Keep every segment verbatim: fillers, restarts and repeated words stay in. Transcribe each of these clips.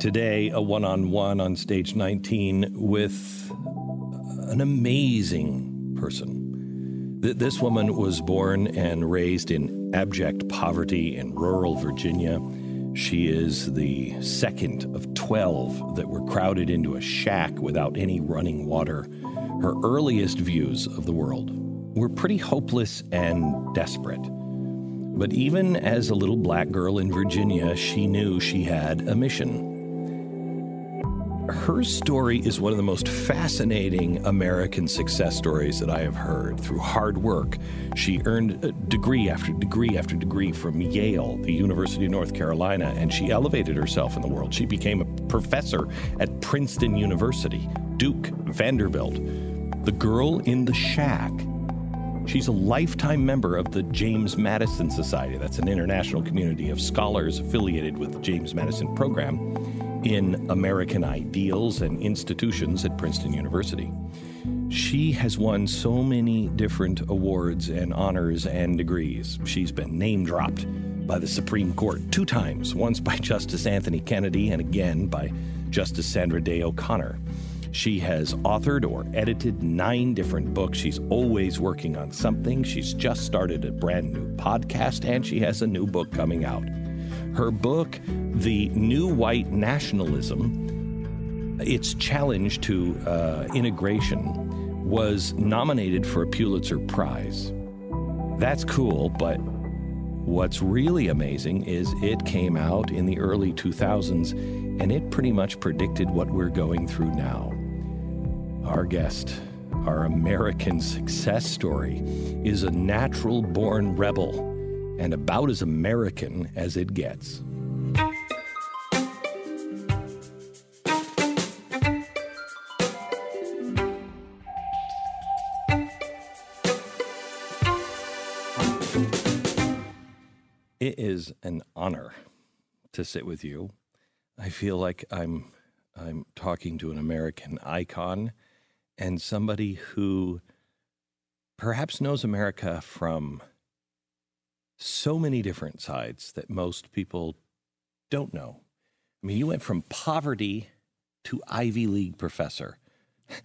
Today, a one-on-one on Stage nineteen with an amazing person. This woman was born and raised in abject poverty in rural Virginia. She is the second of twelve that were crowded into a shack without any running water. Her earliest views of the world were pretty hopeless and desperate. But even as a little black girl in Virginia, she knew she had a mission. Her story is one of the most fascinating American success stories that I have heard. Through hard work, she earned degree after degree after degree from Yale, the University of North Carolina, and she elevated herself in the world. She became a professor at Princeton University, Duke, Vanderbilt. The girl in the shack. She's a lifetime member of the James Madison Society. That's an international community of scholars affiliated with the James Madison Program in American ideals and institutions at Princeton University. She has won so many different awards and honors and degrees. She's been name-dropped by the Supreme Court two times, once by Justice Anthony Kennedy and again by Justice Sandra Day O'Connor. She has authored or edited nine different books. She's always working on something. She's just started a brand new podcast, and she has a new book coming out. Her book, The New White Nationalism, its challenge to uh, integration, was nominated for a Pulitzer Prize. That's cool, but what's really amazing is it came out in the early two thousands, and it pretty much predicted what we're going through now. Our guest, our American success story, is a natural-born rebel and about as American as it gets. It is an honor to sit with you. I feel like I'm I'm talking to an American icon and somebody who perhaps knows America from so many different sides that most people don't know. I mean, you went from poverty to Ivy League professor,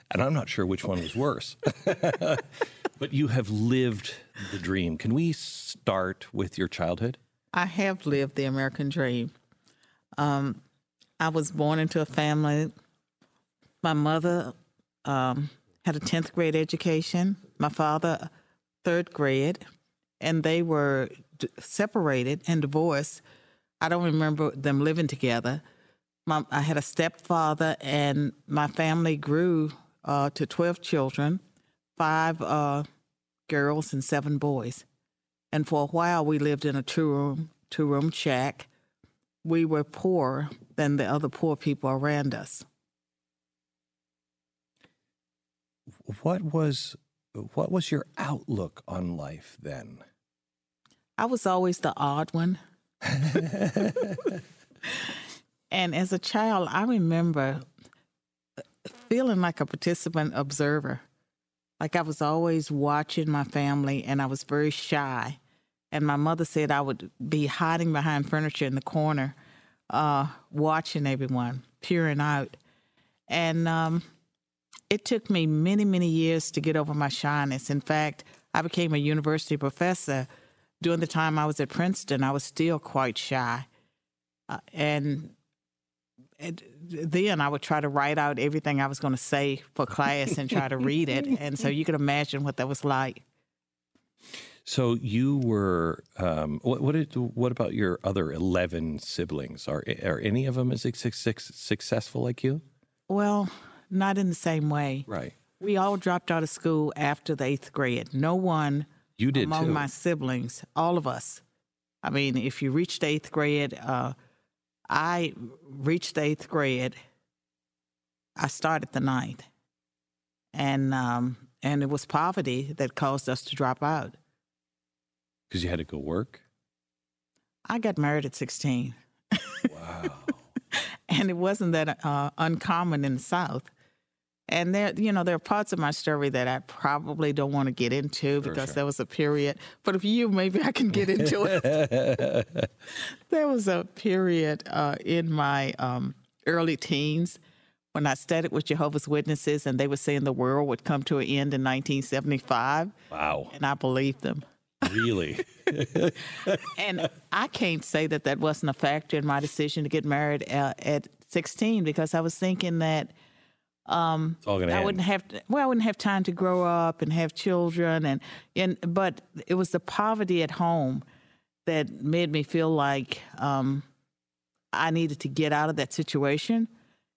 and I'm not sure which one was worse. But you have lived the dream. Can we start with your childhood? I have lived the American dream. Um, I was born into a family. My mother um, had a tenth grade education. My father, third grade. And they were d- separated and divorced. I don't remember them living together. My, I had a stepfather, and my family grew uh, to twelve children, five uh, girls and seven boys. And for a while, we lived in a two-room, two-room shack. We were poorer than the other poor people around us. What was what was your outlook on life then? I was always the odd one. And as a child, I remember feeling like a participant observer. Like I was always watching my family, and I was very shy. And my mother said I would be hiding behind furniture in the corner, uh, watching everyone, peering out. And um, it took me many, many years to get over my shyness. In fact, I became a university professor. During the time I was at Princeton, I was still quite shy. Uh, and it, then I would try to write out everything I was going to say for class and try to read it. And so you can imagine what that was like. So you were, um, what What, did, what about your other eleven siblings? Are are any of them as successful like you? Well, not in the same way. Right. We all dropped out of school after the eighth grade. No one you did among too. My siblings, all of us. I mean, if you reached eighth grade, uh, I reached eighth grade. I started the ninth, and um, and it was poverty that caused us to drop out. Because you had to go work. I got married at sixteen. Wow. And it wasn't that uh, uncommon in the South. And there, you know, there are parts of my story that I probably don't want to get into because sure. There was a period. But if you, maybe I can get into it. There was a period uh, in my um, early teens when I studied with Jehovah's Witnesses, and they were saying the world would come to an end in nineteen seventy-five. Wow. And I believed them. Really? And I can't say that that wasn't a factor in my decision to get married uh, at sixteen, because I was thinking that um, it's all gonna I end. wouldn't have to, well, I wouldn't have time to grow up and have children, and and but it was the poverty at home that made me feel like um, I needed to get out of that situation,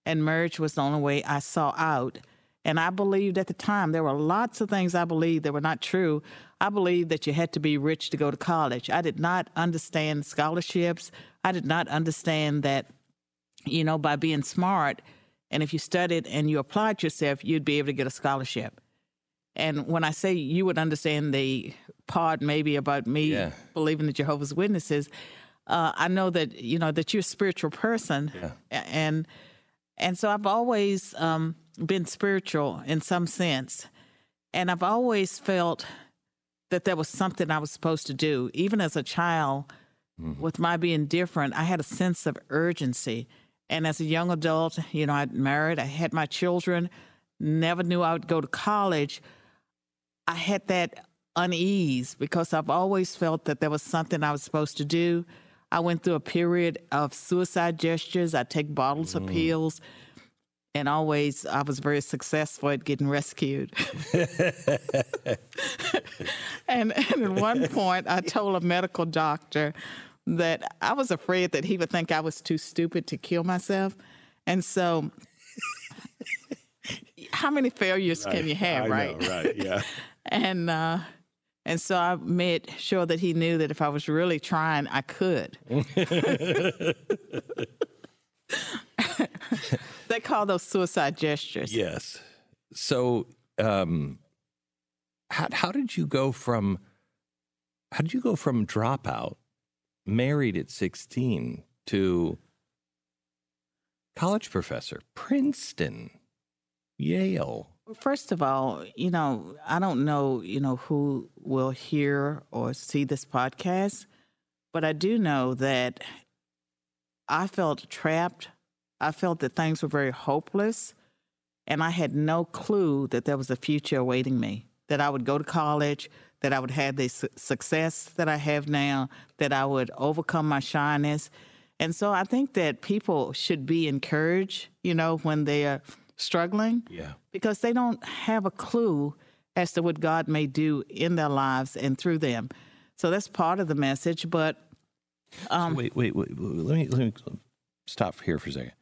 and marriage was the only way I saw out. And I believed at the time, there were lots of things I believed that were not true. I believed that you had to be rich to go to college. I did not understand scholarships. I did not understand that, you know, by being smart, and if you studied and you applied yourself, you'd be able to get a scholarship. And when I say you would understand the part maybe about me yeah. believing the Jehovah's Witnesses, uh, I know that, you know, that you're a spiritual person. Yeah. And and so I've always um, been spiritual in some sense. And I've always felt that there was something I was supposed to do. Even as a child, mm-hmm. with my being different, I had a sense of urgency. And as a young adult, you know, I'd married, I had my children, never knew I would go to college. I had that unease because I've always felt that there was something I was supposed to do. I went through a period of suicide gestures. I take bottles mm-hmm. of pills. And always, I was very successful at getting rescued. and, and at one point, I told a medical doctor that I was afraid that he would think I was too stupid to kill myself. And so, how many failures right. can you have, I right? Know, right, yeah. and, uh, and so I made sure that he knew that if I was really trying, I could. They call those suicide gestures. Yes. So, um, how how did you go from how did you go from dropout, married at sixteen, to college professor, Princeton, Yale? First of all, you know, I don't know, you know, who will hear or see this podcast, but I do know that I felt trapped. I felt that things were very hopeless, and I had no clue that there was a future awaiting me, that I would go to college, that I would have the su- success that I have now, that I would overcome my shyness. And so I think that people should be encouraged, you know, when they are struggling, yeah. because they don't have a clue as to what God may do in their lives and through them. So that's part of the message, but... Um, so wait, wait, wait, wait, let me, let me stop here for a second.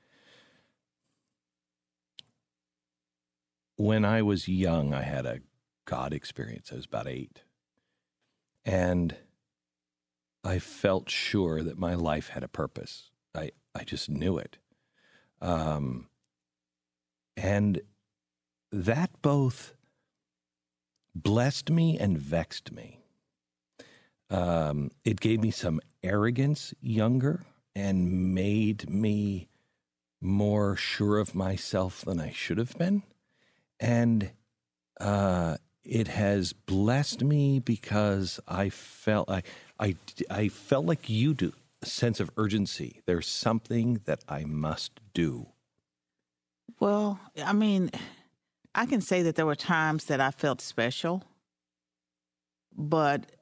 When I was young, I had a God experience. I was about eight. And I felt sure that my life had a purpose. I, I just knew it. Um, and that both blessed me and vexed me. Um, it gave me some arrogance younger and made me more sure of myself than I should have been. And uh, it has blessed me because I felt I, I, I felt like you do, a sense of urgency. There's something that I must do. Well, I mean, I can say that there were times that I felt special, but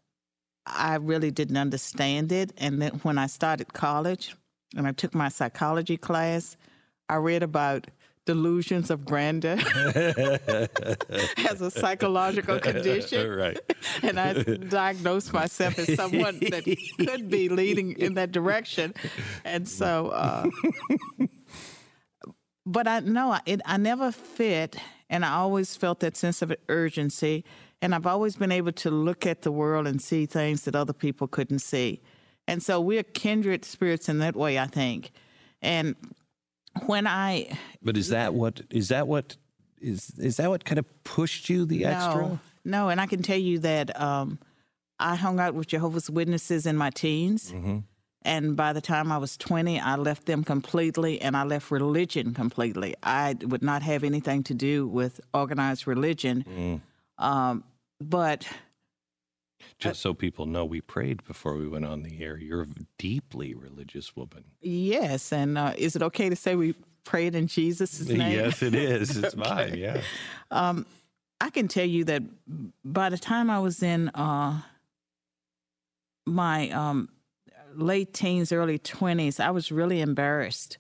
I really didn't understand it. And then when I started college and I took my psychology class, I read about delusions of grandeur as a psychological condition. Right. And I diagnosed myself as someone that could be leading in that direction. And so, uh, but I know it, I never fit, and I always felt that sense of urgency. And I've always been able to look at the world and see things that other people couldn't see. And so we're kindred spirits in that way, I think. And when I... But is that what, is that what, is is that what kind of pushed you the extra? No, no. And I can tell you that um, I hung out with Jehovah's Witnesses in my teens. Mm-hmm. And by the time I was twenty, I left them completely, and I left religion completely. I would not have anything to do with organized religion. Mm. Um, but just uh, so people know, we prayed before we went on the air. You're a deeply religious woman. Yes. And uh, is it okay to say we pray it in Jesus' name? Yes, it is. It's okay. Mine, yeah. Um, I can tell you that by the time I was in uh, my um, late teens, early twenties, I was really embarrassed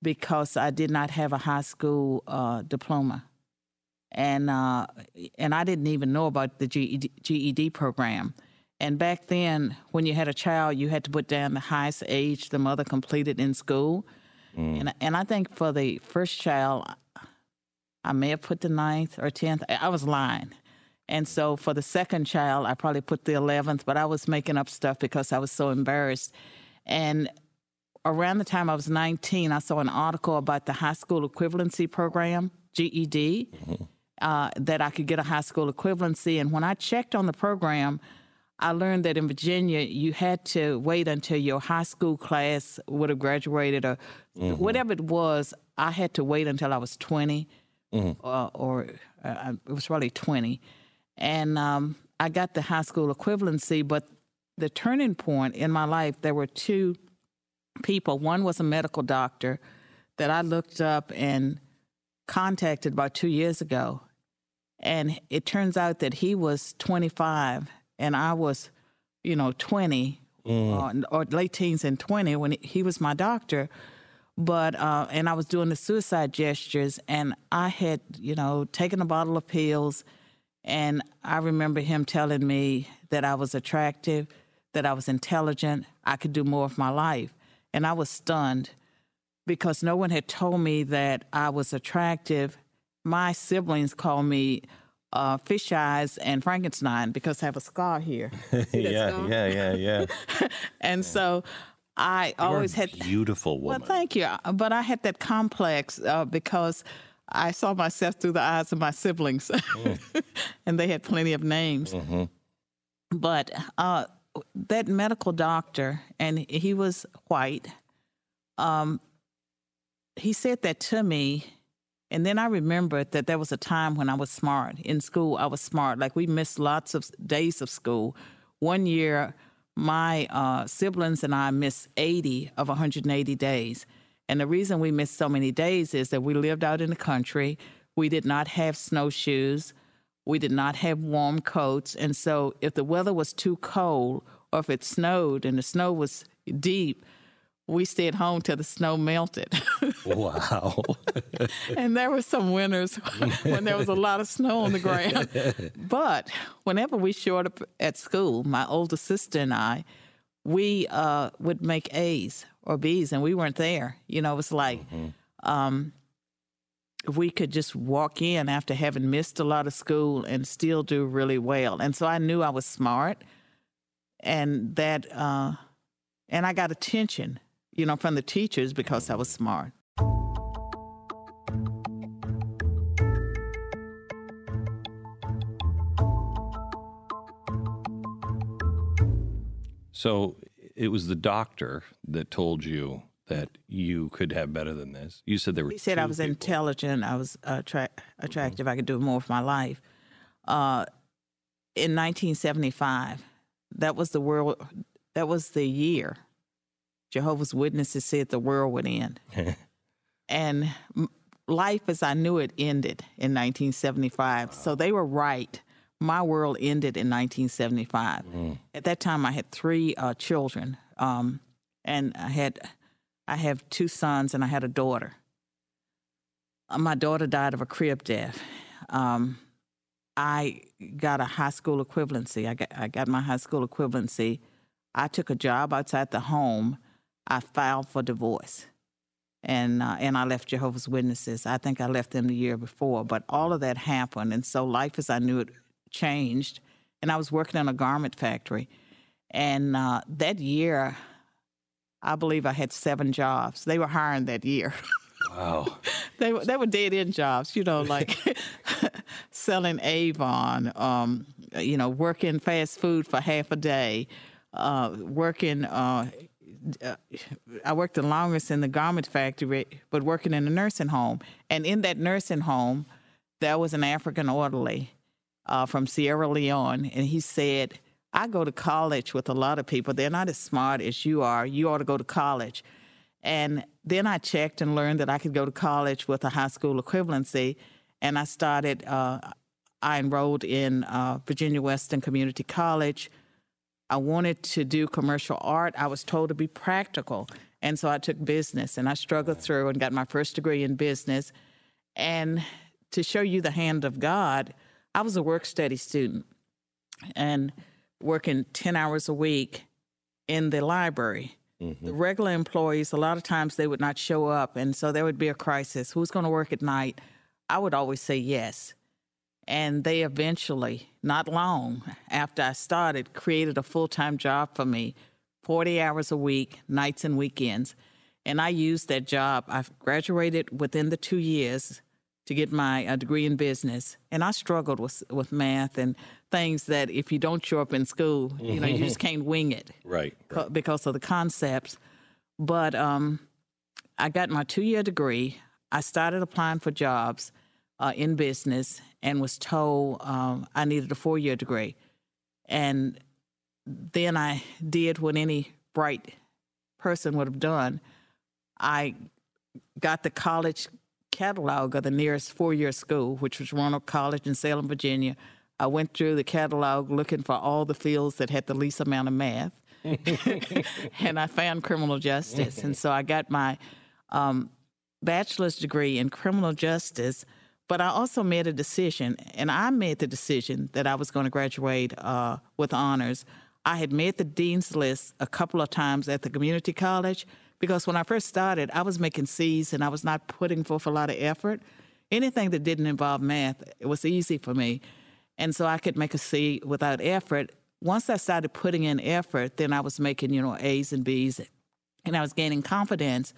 because I did not have a high school uh, diploma. And uh, and I didn't even know about the G E D program. And back then, when you had a child, you had to put down the highest age the mother completed in school. Mm. And and I think for the first child, I may have put the ninth or tenth. I was lying. And so for the second child, I probably put the eleventh, but I was making up stuff because I was so embarrassed. And around the time I was nineteen, I saw an article about the high school equivalency program, G E D, mm-hmm. uh, that I could get a high school equivalency. And when I checked on the program, I learned that in Virginia, you had to wait until your high school class would have graduated or mm-hmm. whatever it was. I had to wait until I was twenty mm-hmm. uh, or uh, it was probably twenty. And um, I got the high school equivalency. But the turning point in my life, there were two people. One was a medical doctor that I looked up and contacted about two years ago. And it turns out that he was twenty-five and I was, you know, twenty mm. or, or late teens and twenty when he was my doctor. But, uh, and I was doing the suicide gestures and I had, you know, taken a bottle of pills. And I remember him telling me that I was attractive, that I was intelligent, I could do more of my life. And I was stunned, because no one had told me that I was attractive. My siblings call me uh, Fish Eyes and Frankenstein because I have a scar here. yeah, yeah, yeah, yeah, yeah. And so I You're always had... beautiful woman. Well, thank you. But I had that complex uh, because I saw myself through the eyes of my siblings. mm. And they had plenty of names. Mm-hmm. But uh, that medical doctor, and he was white, um, he said that to me, and then I remembered that there was a time when I was smart. In school, I was smart. Like, we missed lots of days of school. One year, my uh, siblings and I missed eighty of one hundred eighty days. And the reason we missed so many days is that we lived out in the country. We did not have snowshoes. We did not have warm coats. And so if the weather was too cold or if it snowed and the snow was deep, we stayed home till the snow melted. Wow. And there were some winters when there was a lot of snow on the ground. But whenever we showed up at school, my older sister and I, we uh, would make A's or B's, and we weren't there. You know, it was like mm-hmm. um, we could just walk in after having missed a lot of school and still do really well. And so I knew I was smart, and that, uh, and I got attention, you know, from the teachers because I was smart. So it was the doctor that told you that you could have better than this. You said there were He said two I was people. Intelligent, I was attra- attractive, mm-hmm. I could do more with my life. Uh, in nineteen seventy-five, that was the world, that was the year Jehovah's Witnesses said the world would end. And life as I knew it ended in nineteen seventy-five. Wow. So they were right. My world ended in nineteen seventy-five. Mm. At that time, I had three uh, children, um, and I had I have two sons and I had a daughter. Uh, my daughter died of a crib death. Um, I got a high school equivalency. I got, I got my high school equivalency. I took a job outside the home. I filed for divorce, and uh, and I left Jehovah's Witnesses. I think I left them the year before, but all of that happened, and so life as I knew it changed, and I was working in a garment factory. And uh, that year, I believe I had seven jobs. They were hiring that year. Wow. They were, they were dead-end jobs, you know, like selling Avon, um, you know, working fast food for half a day, Uh, working, uh, I worked the longest in the garment factory, but working in a nursing home. And in that nursing home, there was an African orderly uh, from Sierra Leone, and he said, "I go to college with a lot of people. They're not as smart as you are. You ought to go to college." And then I checked and learned that I could go to college with a high school equivalency. And I started, uh, I enrolled in uh, Virginia Western Community College. I wanted to do commercial art. I was told to be practical. And so I took business, and I struggled through and got my first degree in business. And to show you the hand of God, I was a work-study student and working ten hours a week in the library. Mm-hmm. The regular employees, a lot of times they would not show up, and so there would be a crisis. Who's going to work at night? I would always say yes. And they eventually, not long after I started, created a full-time job for me, forty hours a week, nights and weekends. And I used that job. I graduated within the two years to get my uh, degree in business. And I struggled with with math and things that if you don't show up in school, mm-hmm. you know, you just can't wing it. Right. Co- right. Because of the concepts. But um, I got my two-year degree. I started applying for jobs uh, in business and was told um, I needed a four-year degree. And then I did what any bright person would have done. I got the college catalog of the nearest four-year school, which was Roanoke College in Salem, Virginia. I went through the catalog looking for all the fields that had the least amount of math, and I found criminal justice. And so I got my um, bachelor's degree in criminal justice, but I also made a decision, and I made the decision that I was going to graduate uh, with honors. I had made the dean's list a couple of times at the community college, because when I first started, I was making C's and I was not putting forth a lot of effort. Anything that didn't involve math, it was easy for me. And so I could make a C without effort. Once I started putting in effort, then I was making, you know, A's and B's, and I was gaining confidence.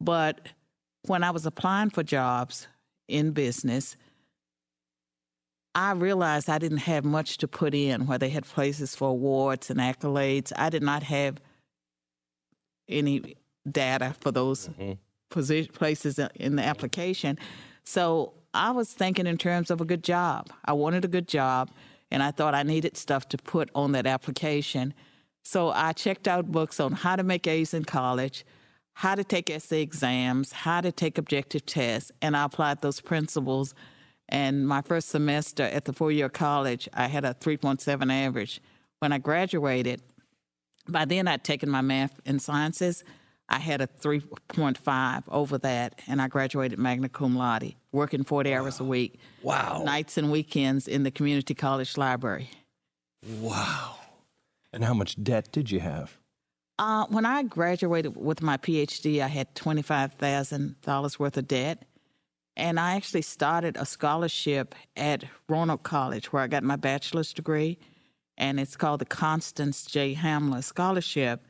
But when I was applying for jobs in business, I realized I didn't have much to put in where they had places for awards and accolades. I did not have any data for those mm-hmm. posi- places in the application. So I was thinking in terms of a good job. I wanted a good job, and I thought I needed stuff to put on that application. So I checked out books on how to make A's in college, how to take essay exams, how to take objective tests, and I applied those principles. And my first semester at the four-year college, I had a three point seven average. When I graduated, by then I'd taken my math and sciences. I had a three point five over that, and I graduated magna cum laude, working forty hours wow. a week. Wow. Nights and weekends in the community college library. Wow. And how much debt did you have? Uh, when I graduated with my P H D, I had twenty-five thousand dollars worth of debt, and I actually started a scholarship at Roanoke College where I got my bachelor's degree, and it's called the Constance J. Hamler Scholarship.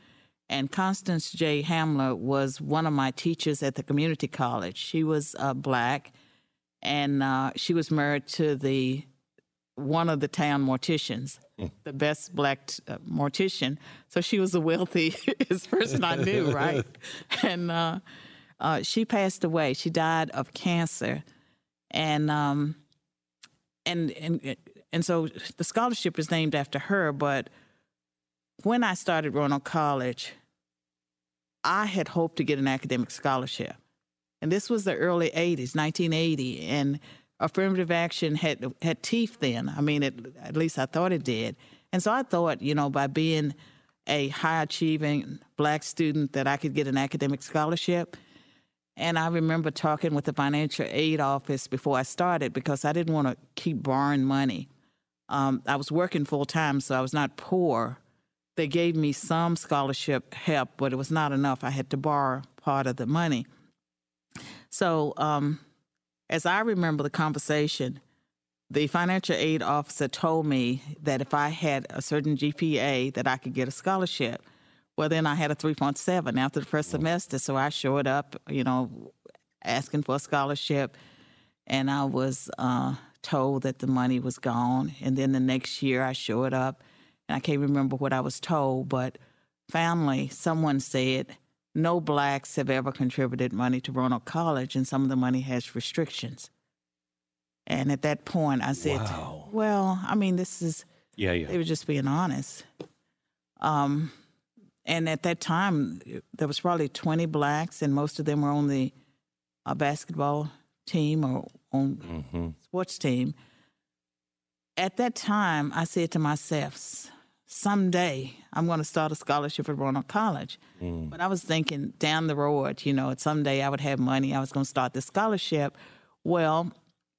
And Constance J. Hamler was one of my teachers at the community college. She was uh, black, and uh, she was married to the one of the town morticians, mm. the best black t- uh, mortician. So she was the wealthiest person I knew, right? And uh, uh, she passed away. She died of cancer, and um, and and and so the scholarship is named after her, but. When I started Roanoke College, I had hoped to get an academic scholarship. And this was the early eighties, nineteen eighty, and affirmative action had had teeth then. I mean, it, at least I thought it did. And so I thought, you know, by being a high-achieving black student that I could get an academic scholarship. And I remember talking with the financial aid office before I started because I didn't want to keep borrowing money. Um, I was working full-time, so I was not poor. They gave me some scholarship help, but it was not enough. I had to borrow part of the money. So um, as I remember the conversation, the financial aid officer told me that if I had a certain G P A that I could get a scholarship. Well, then I had a three point seven after the first semester, so I showed up, you know, asking for a scholarship, and I was uh, told that the money was gone. And then the next year I showed up. I can't remember what I was told, but finally someone said, no blacks have ever contributed money to Roanoke College, and some of the money has restrictions. And at that point, I said, wow. well, I mean, this is, yeah, yeah. they were just being honest. Um, And at that time, there was probably twenty blacks, and most of them were on the uh, basketball team or on mm-hmm. sports team. At that time, I said to myself, someday I'm going to start a scholarship at Roanoke College. Mm. But I was thinking down the road, you know, someday I would have money. I was going to start this scholarship. Well,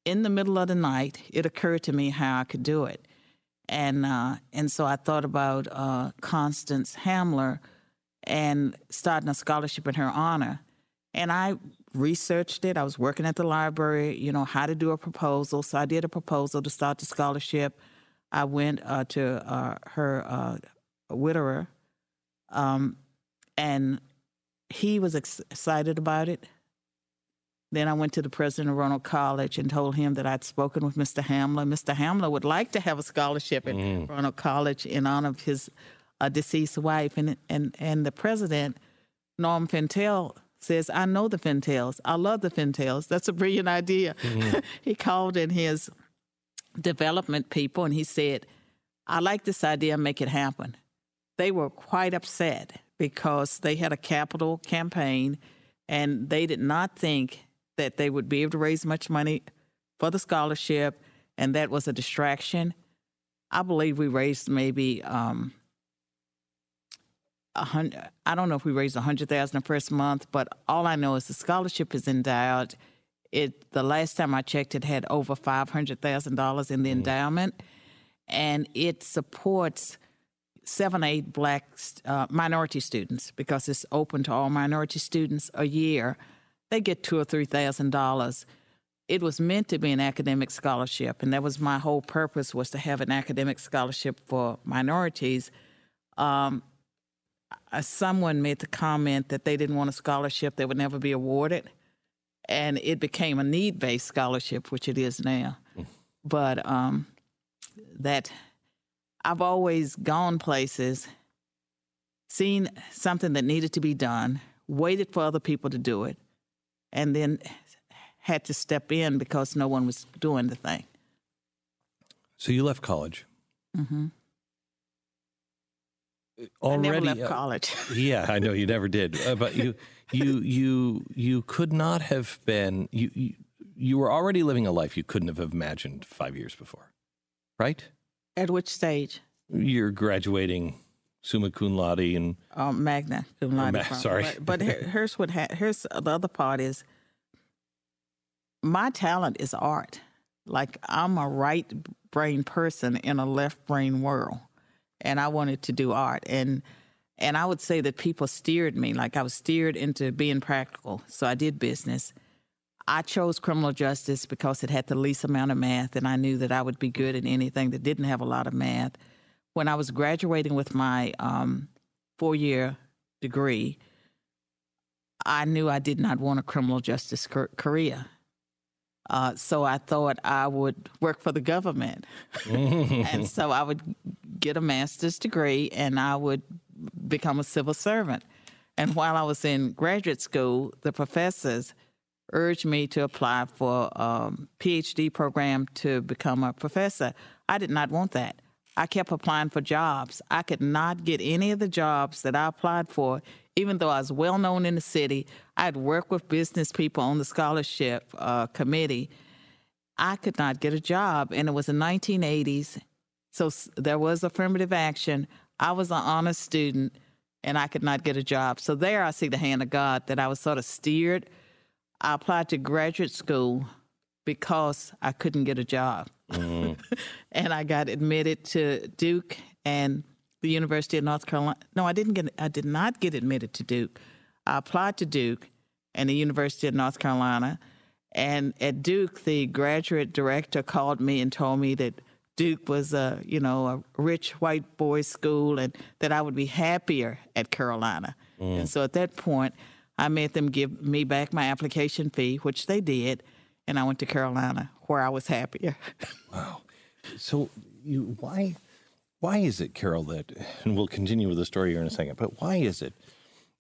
in the middle of the night, it occurred to me how I could do it. And uh, and so I thought about uh, Constance Hamler and starting a scholarship in her honor. And I researched it. I was working at the library, you know, how to do a proposal. So I did a proposal to start the scholarship. I went uh, to uh, her uh, widower, um, and he was ex- excited about it. Then I went to the president of Roanoke College and told him that I'd spoken with Mister Hamler. Mister Hamler would like to have a scholarship at mm. Roanoke College in honor of his uh, deceased wife. And, and and the president, Norm Fintel, says, I know the Fintels. I love the Fintels. That's a brilliant idea. Mm-hmm. He called in his development people and he said, I like this idea, make it happen. They were quite upset because they had a capital campaign and they did not think that they would be able to raise much money for the scholarship, and that was a distraction. I believe we raised maybe um, a hundred. I don't know if we raised a hundred thousand the first month, but all I know is the scholarship is endowed. It the last time I checked, it had over five hundred thousand dollars in the mm-hmm. endowment, and it supports seven, eight black uh, minority students because it's open to all minority students a year. They get two or three thousand dollars. It was meant to be an academic scholarship, and that was my whole purpose, was to have an academic scholarship for minorities. Um, someone made the comment that they didn't want a scholarship that would never be awarded, and it became a need-based scholarship, which it is now. Mm. But um, that I've always gone places, seen something that needed to be done, waited for other people to do it, and then had to step in because no one was doing the thing. So you left college. Mm-hmm. Already, I never left uh, college. Yeah, I know you never did. Uh, but you, you, you, you could not have been. You, you, you were already living a life you couldn't have imagined five years before, right? At which stage? You're graduating summa cum laude and um, magna cum laude. Ma- sorry, but, but here's what ha- here's the other part is. My talent is art. Like, I'm a right brain person in a left brain world, and I wanted to do art. And and I would say that people steered me. Like, I was steered into being practical, so I did business. I chose criminal justice because it had the least amount of math, and I knew that I would be good at anything that didn't have a lot of math. When I was graduating with my um, four-year degree, I knew I did not want a criminal justice car- career. Uh, so I thought I would work for the government. And so I would get a master's degree, and I would become a civil servant. And while I was in graduate school, the professors urged me to apply for a P H D program to become a professor. I did not want that. I kept applying for jobs. I could not get any of the jobs that I applied for, even though I was well-known in the city. I'd work with business people on the scholarship uh, committee. I could not get a job, and it was the nineteen eighties, so there was affirmative action. I was an honor student, and I could not get a job. So there I see the hand of God, that I was sort of steered. I applied to graduate school because I couldn't get a job. Mm-hmm. And I got admitted to Duke and the University of North Carolina. No, I didn't get. I did not get admitted to Duke. I applied to Duke and the University of North Carolina. And at Duke, the graduate director called me and told me that Duke was a, you know, a rich white boys' school and that I would be happier at Carolina. Mm. And so at that point, I made them give me back my application fee, which they did. And I went to Carolina, where I was happier. Wow. So you, why why is it, Carol, that, and we'll continue with the story here in a second, but why is it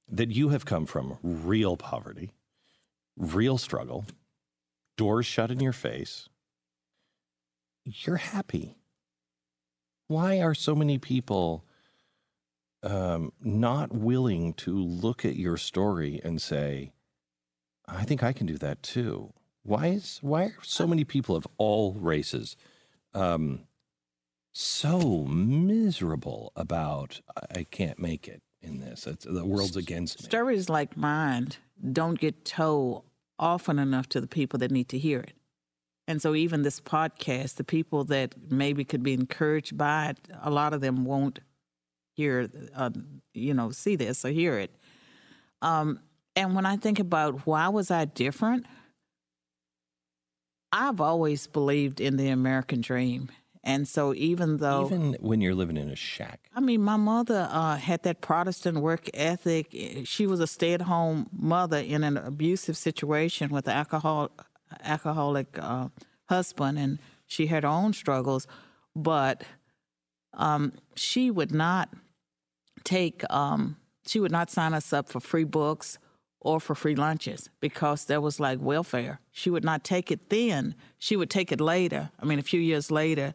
that you have come from real poverty, real struggle, doors shut in your face, you're happy? Why are so many people um, not willing to look at your story and say, I think I can do that too. Why is why are so many people of all races um, so miserable about I can't make it in this? It's, the world's against me. Stories like mine don't get told often enough to the people that need to hear it. And so even this podcast, the people that maybe could be encouraged by it, a lot of them won't hear, uh, you know, see this or hear it. Um, and when I think about why was I different, I've always believed in the American dream. And so even though... Even when you're living in a shack. I mean, my mother uh, had that Protestant work ethic. She was a stay-at-home mother in an abusive situation with an alcohol... alcoholic uh, husband, and she had her own struggles, but um, she would not take, um, she would not sign us up for free books or for free lunches because there was like welfare. She would not take it then. She would take it later. I mean, a few years later,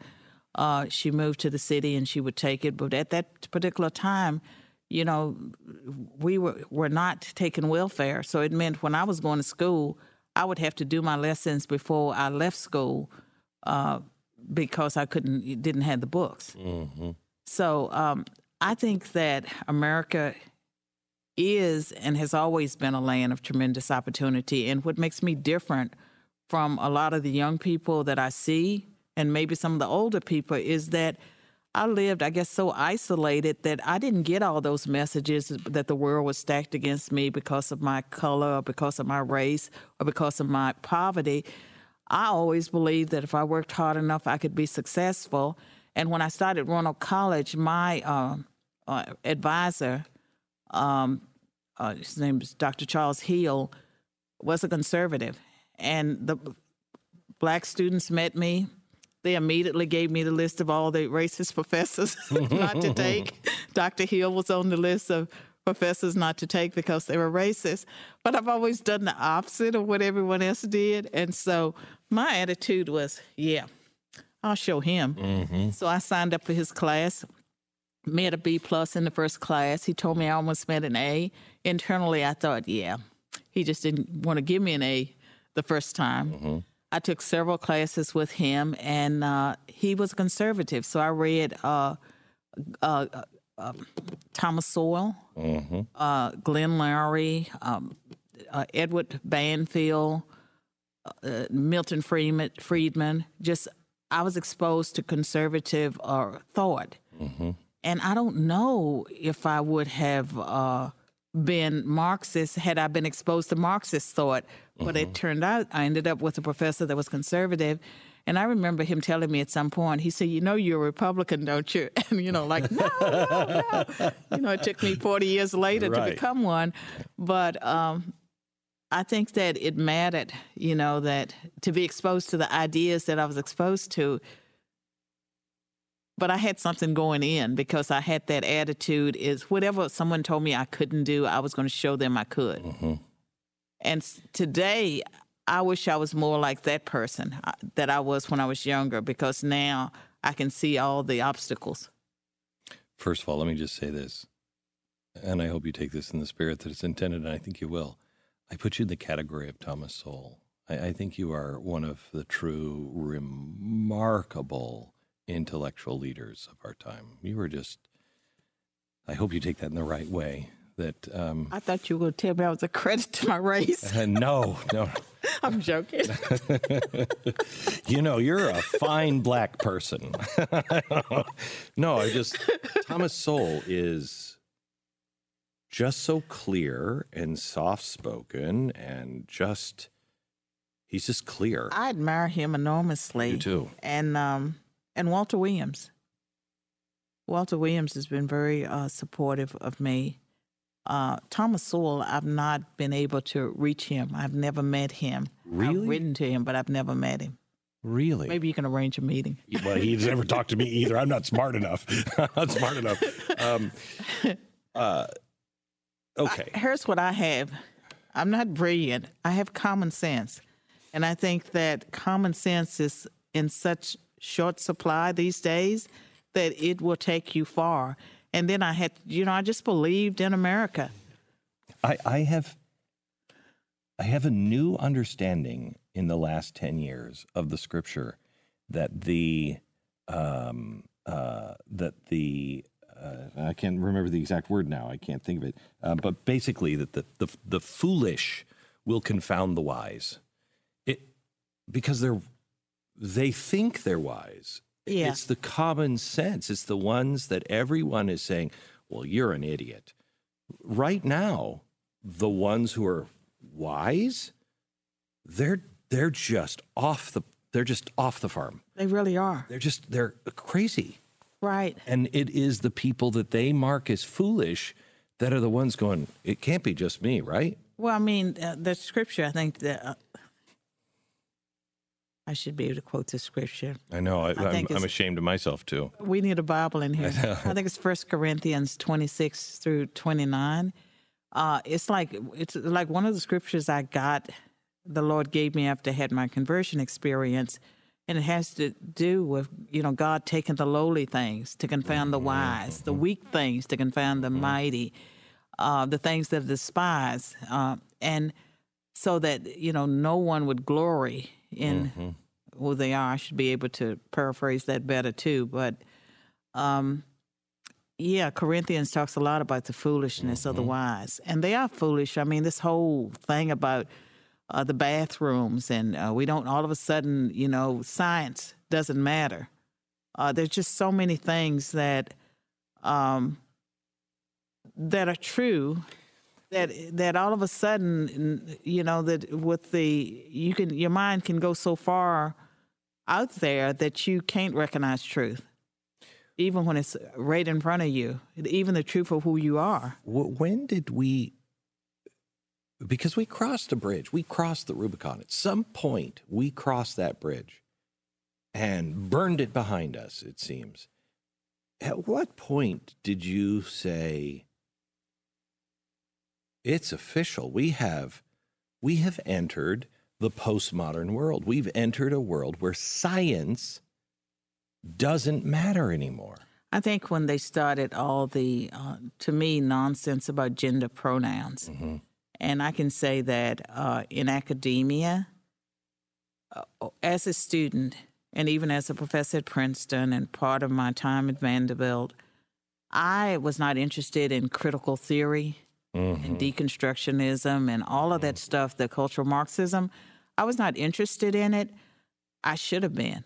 uh, she moved to the city and she would take it. But at that particular time, you know, we were, were not taking welfare. So it meant when I was going to school, I would have to do my lessons before I left school uh, because I couldn't, didn't have the books. Mm-hmm. So um, I think that America is and has always been a land of tremendous opportunity. And what makes me different from a lot of the young people that I see and maybe some of the older people is that I lived, I guess, so isolated that I didn't get all those messages that the world was stacked against me because of my color or because of my race or because of my poverty. I always believed that if I worked hard enough, I could be successful. And when I started Roanoke College, my uh, uh, advisor, um, uh, his name is Doctor Charles Hill, was a conservative. And the black students met me. They immediately gave me the list of all the racist professors not to take. Doctor Hill was on the list of professors not to take because they were racist. But I've always done the opposite of what everyone else did. And so my attitude was, yeah, I'll show him. Mm-hmm. So I signed up for his class, made a B plus in the first class. He told me I almost made an A. Internally, I thought, yeah, he just didn't want to give me an A the first time. Mm-hmm. I took several classes with him, and uh, he was a conservative. So I read uh, uh, uh, Thomas Sowell, mm-hmm. uh, Glenn Lowry, um, uh, Edward Banfield, uh, Milton Friedman, Friedman. Just I was exposed to conservative uh, thought. Mm-hmm. And I don't know if I would have uh, been Marxist had I been exposed to Marxist thought. But it turned out I ended up with a professor that was conservative. And I remember him telling me at some point, he said, you know, you're a Republican, don't you? And, you know, like, no, no, no. You know, it took me forty years later right. to become one. But um, I think that it mattered, you know, that to be exposed to the ideas that I was exposed to. But I had something going in because I had that attitude is whatever someone told me I couldn't do, I was going to show them I could. Mm-hmm. And today, I wish I was more like that person that I was when I was younger, because now I can see all the obstacles. First of all, let me just say this, and I hope you take this in the spirit that it's intended, and I think you will. I put you in the category of Thomas Sowell. I, I think you are one of the true remarkable intellectual leaders of our time. You were just, I hope you take that in the right way. That, um, I thought you were going to tell me I was a credit to my race. uh, no, no. I'm joking. You know, you're a fine black person. No, I just, Thomas Sowell is just so clear and soft-spoken and just, he's just clear. I admire him enormously. You too. And, um, and Walter Williams. Walter Williams has been very uh, supportive of me. Uh, Thomas Sowell, I've not been able to reach him. I've never met him. Really? I've written to him, but I've never met him. Really? Maybe you can arrange a meeting. Well, he's never talked to me either. I'm not smart enough. I'm not smart enough. Um, uh, okay. I, here's what I have. I'm not brilliant. I have common sense. And I think that common sense is in such short supply these days that it will take you far. And then I had, you know, I just believed in America. I, I have, I have a new understanding in the last ten years of the scripture that the, um, uh, that the, uh, I can't remember the exact word now. I can't think of it. Uh, but basically that the, the, the foolish will confound the wise, it because they're, they think they're wise. Yeah. It's the common sense. It's the ones that everyone is saying, well, you're an idiot. Right now, the ones who are wise, they're they're just off the they're just off the farm. They really are. They're just they're crazy. Right. And it is the people that they mark as foolish that are the ones going, it can't be just me, right? Well, I mean, uh, the scripture, I think that uh, I should be able to quote the scripture. I know. I, I I'm, I'm ashamed of myself, too. We need a Bible in here. I, I think it's First Corinthians twenty-six through twenty-nine. Uh, it's like it's like one of the scriptures I got, the Lord gave me after I had my conversion experience, and it has to do with, you know, God taking the lowly things to confound the wise, the weak things to confound the mighty, uh, the things that are despised, uh, and so that, you know, no one would glory in mm-hmm. who they are. I should be able to paraphrase that better too. But, um, yeah, Corinthians talks a lot about the foolishness mm-hmm. of the wise. And they are foolish. I mean, this whole thing about uh, the bathrooms and uh, we don't all of a sudden, you know, science doesn't matter. Uh, there's just so many things that um, that are true. That that all of a sudden, you know, that with the, you can, your mind can go so far out there that you can't recognize truth, even when it's right in front of you, even the truth of who you are. When did we, because we crossed a bridge, we crossed the Rubicon. At some point, we crossed that bridge and burned it behind us, it seems. At what point did you say, it's official. We have, we have entered the postmodern world. We've entered a world where science doesn't matter anymore. I think when they started all the, uh, to me, nonsense about gender pronouns, mm-hmm. and I can say that uh, in academia, uh, as a student, and even as a professor at Princeton, and part of my time at Vanderbilt, I was not interested in critical theory. Mm-hmm. And deconstructionism and all of that mm-hmm. stuff, the cultural Marxism, I was not interested in it. I should have been.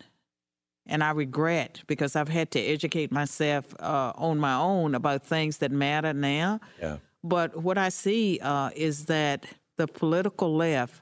And I regret, because I've had to educate myself uh, on my own about things that matter now. Yeah. But what I see uh, is that the political left,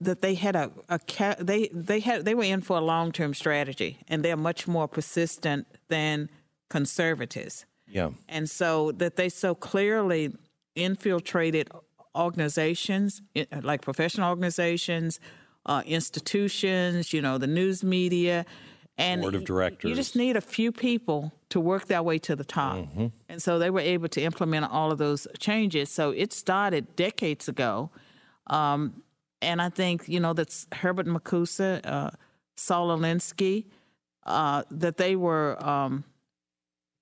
that they had a, a they they had they were in for a long-term strategy, and they're much more persistent than conservatives. Yeah. And so that they so clearly infiltrated organizations, like professional organizations, uh, institutions, you know, the news media. And board of directors. You just need a few people to work their way to the top. Mm-hmm. And so they were able to implement all of those changes. So it started decades ago. Um, and I think, you know, that's Herbert Marcuse, uh, Saul Alinsky, uh, that they were... Um,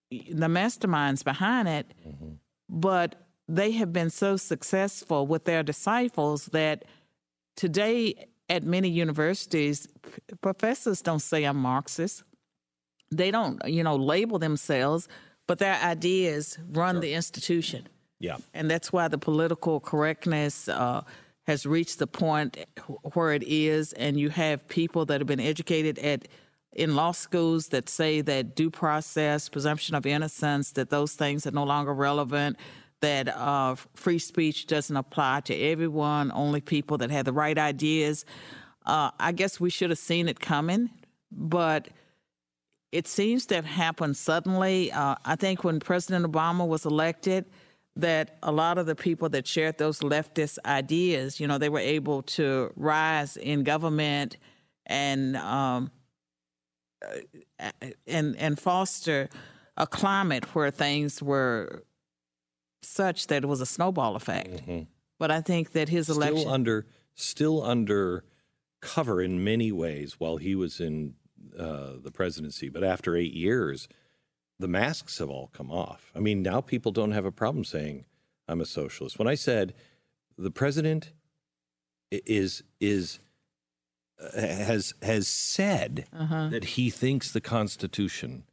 the masterminds behind it, mm-hmm. but they have been so successful with their disciples that today at many universities, professors don't say I'm Marxist. They don't, you know, label themselves, but their ideas run sure. the institution. Yeah. And that's why the political correctness uh, has reached the point where it is, and you have people that have been educated at in law schools that say that due process, presumption of innocence, that those things are no longer relevant, that uh, free speech doesn't apply to everyone, only people that have the right ideas. Uh, I guess we should have seen it coming, but it seems to have happened suddenly. Uh, I think when President Obama was elected, that a lot of the people that shared those leftist ideas, you know, they were able to rise in government and... Um, And and foster a climate where things were such that it was a snowball effect. Mm-hmm. But I think that his still election under still under cover in many ways while he was in uh, the presidency. But after eight years, the masks have all come off. I mean, now people don't have a problem saying I'm a socialist. When I said the president is is uh, has has said uh-huh. that he thinks the Constitution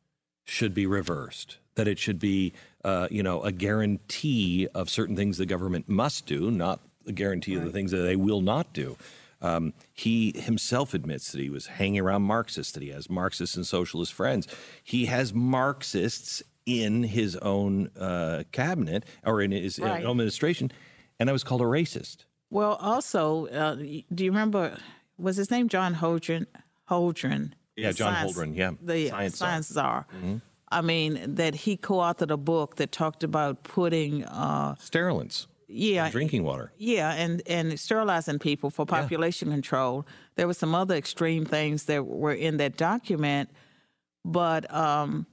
should be reversed, that it should be uh, you know, a guarantee of certain things the government must do, not a guarantee right. of the things that they will not do. Um, he himself admits that he was hanging around Marxists, that he has Marxist and socialist friends. He has Marxists in his own uh, cabinet or in his right. own administration, and I was called a racist. Well, also, uh, do you remember, was his name John Holdren? Holdren. Yeah, John science, Holdren, yeah. The science, science czar. Mm-hmm. I mean, that he co-authored a book that talked about putting... Uh, Sterilants. Yeah, drinking water. Yeah, and, and sterilizing people for population yeah. control. There were some other extreme things that were in that document, but um,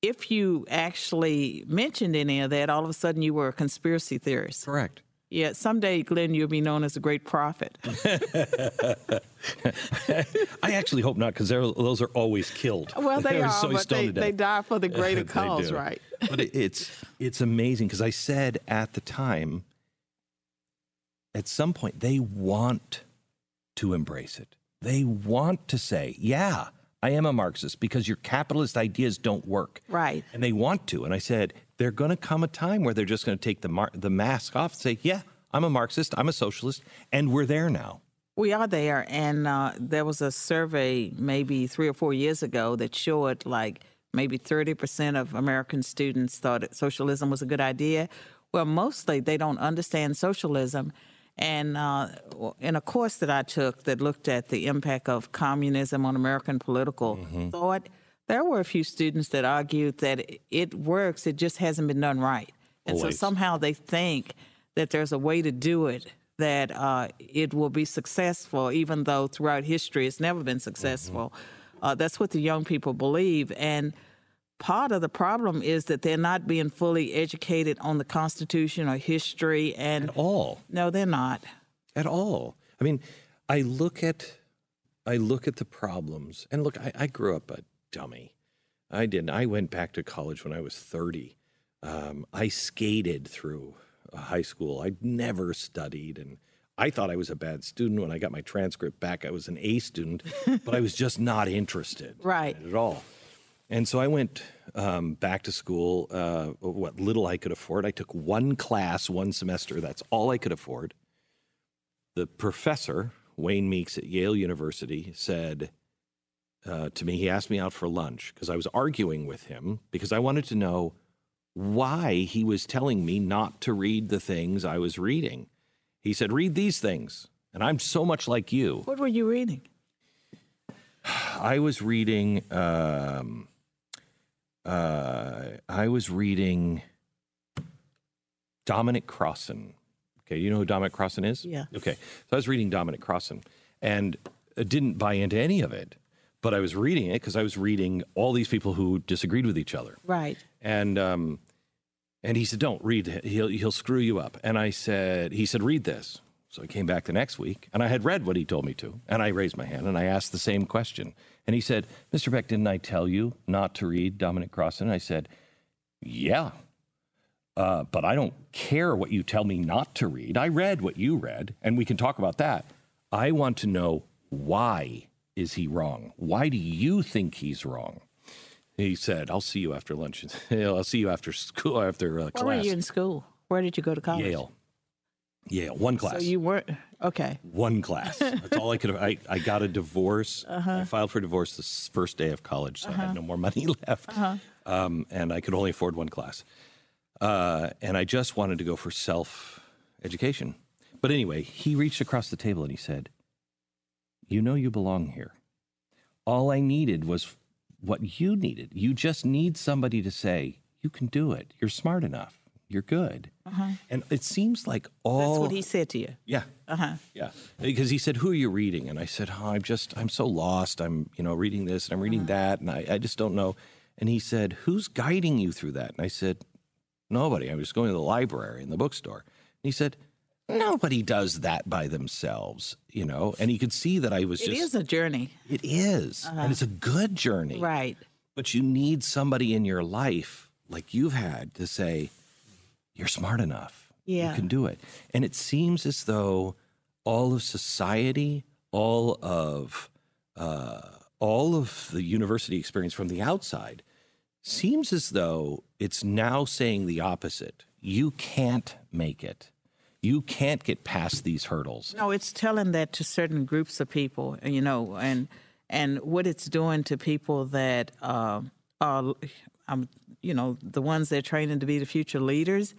if you actually mentioned any of that, all of a sudden you were a conspiracy theorist. Correct. Yeah, someday, Glenn, you'll be known as a great prophet. I actually hope not, because those are always killed. Well, they are, so but they, they die for the greater cause, right? But it, it's it's amazing, because I said at the time, at some point, they want to embrace it. They want to say, yeah, I am a Marxist, because your capitalist ideas don't work. Right. And they want to. And I said... They're going to come a time where they're just going to take the mar- the mask off and say, yeah, I'm a Marxist, I'm a socialist, and we're there now. We are there, and uh, there was a survey maybe three or four years ago that showed like maybe thirty percent of American students thought that socialism was a good idea. Well, mostly they don't understand socialism. And uh, in a course that I took that looked at the impact of communism on American political mm-hmm. thought— there were a few students that argued that it works, it just hasn't been done right. And Always. so somehow they think that there's a way to do it, that uh, it will be successful, even though throughout history it's never been successful. Mm-hmm. Uh, that's what the young people believe. And part of the problem is that they're not being fully educated on the Constitution or history. And At all. No, they're not. At all. I mean, I look at, I look at the problems, and look, I, I grew up... a dummy. I didn't. I went back to college when I was thirty. Um, I skated through high school. I never studied, and I thought I was a bad student. When I got my transcript back, I was an A student, but I was just not interested right. in it at all. And so I went um, back to school, uh, what little I could afford. I took one class one semester. That's all I could afford. The professor, Wayne Meeks at Yale University, said... Uh, to me, he asked me out for lunch because I was arguing with him because I wanted to know why he was telling me not to read the things I was reading. He said, read these things. And I'm so much like you. What were you reading? I was reading, um, uh, I was reading Dominic Crossan. Okay. You know who Dominic Crossan is? Yeah. Okay. So I was reading Dominic Crossan and didn't buy into any of it. But I was reading it because I was reading all these people who disagreed with each other. Right. And um, and he said, don't read it. He'll, he'll screw you up. And I said, he said, read this. So I came back the next week, and I had read what he told me to. And I raised my hand, and I asked the same question. And he said, Mister Beck, didn't I tell you not to read Dominic Crossan? I said, yeah, uh, but I don't care what you tell me not to read. I read what you read, and we can talk about that. I want to know why. Is he wrong? Why do you think he's wrong? He said, I'll see you after lunch. I'll see you after school, after uh, class. Where were you in school? Where did you go to college? Yale. Yale. One class. So you weren't, okay. One class. That's all I could have. I, I got a divorce. Uh-huh. I filed for divorce the first day of college, so uh-huh. I had no more money left. Uh-huh. Um, and I could only afford one class. Uh, and I just wanted to go for self-education. But anyway, he reached across the table and he said, you know you belong here. All I needed was what you needed. You just need somebody to say, you can do it. You're smart enough. You're good. Uh-huh. And it seems like all... That's what he said to you. Yeah. Uh-huh. Yeah. Because he said, who are you reading? And I said, oh, I'm just, I'm so lost. I'm, you know, reading this and I'm reading uh-huh. that. And I, I just don't know. And he said, who's guiding you through that? And I said, nobody. I'm just going to the library and the bookstore. And he said... Nobody does that by themselves, you know, and you could see that I was just... It is a journey. It is, uh-huh. and it's a good journey. Right. But you need somebody in your life like you've had to say, you're smart enough. Yeah. You can do it. And it seems as though all of society, all of uh, all of the university experience from the outside seems as though it's now saying the opposite. You can't make it. You can't get past these hurdles. No, it's telling that to certain groups of people, you know, and and what it's doing to people that uh, are, um, you know, the ones they're training to be the future leaders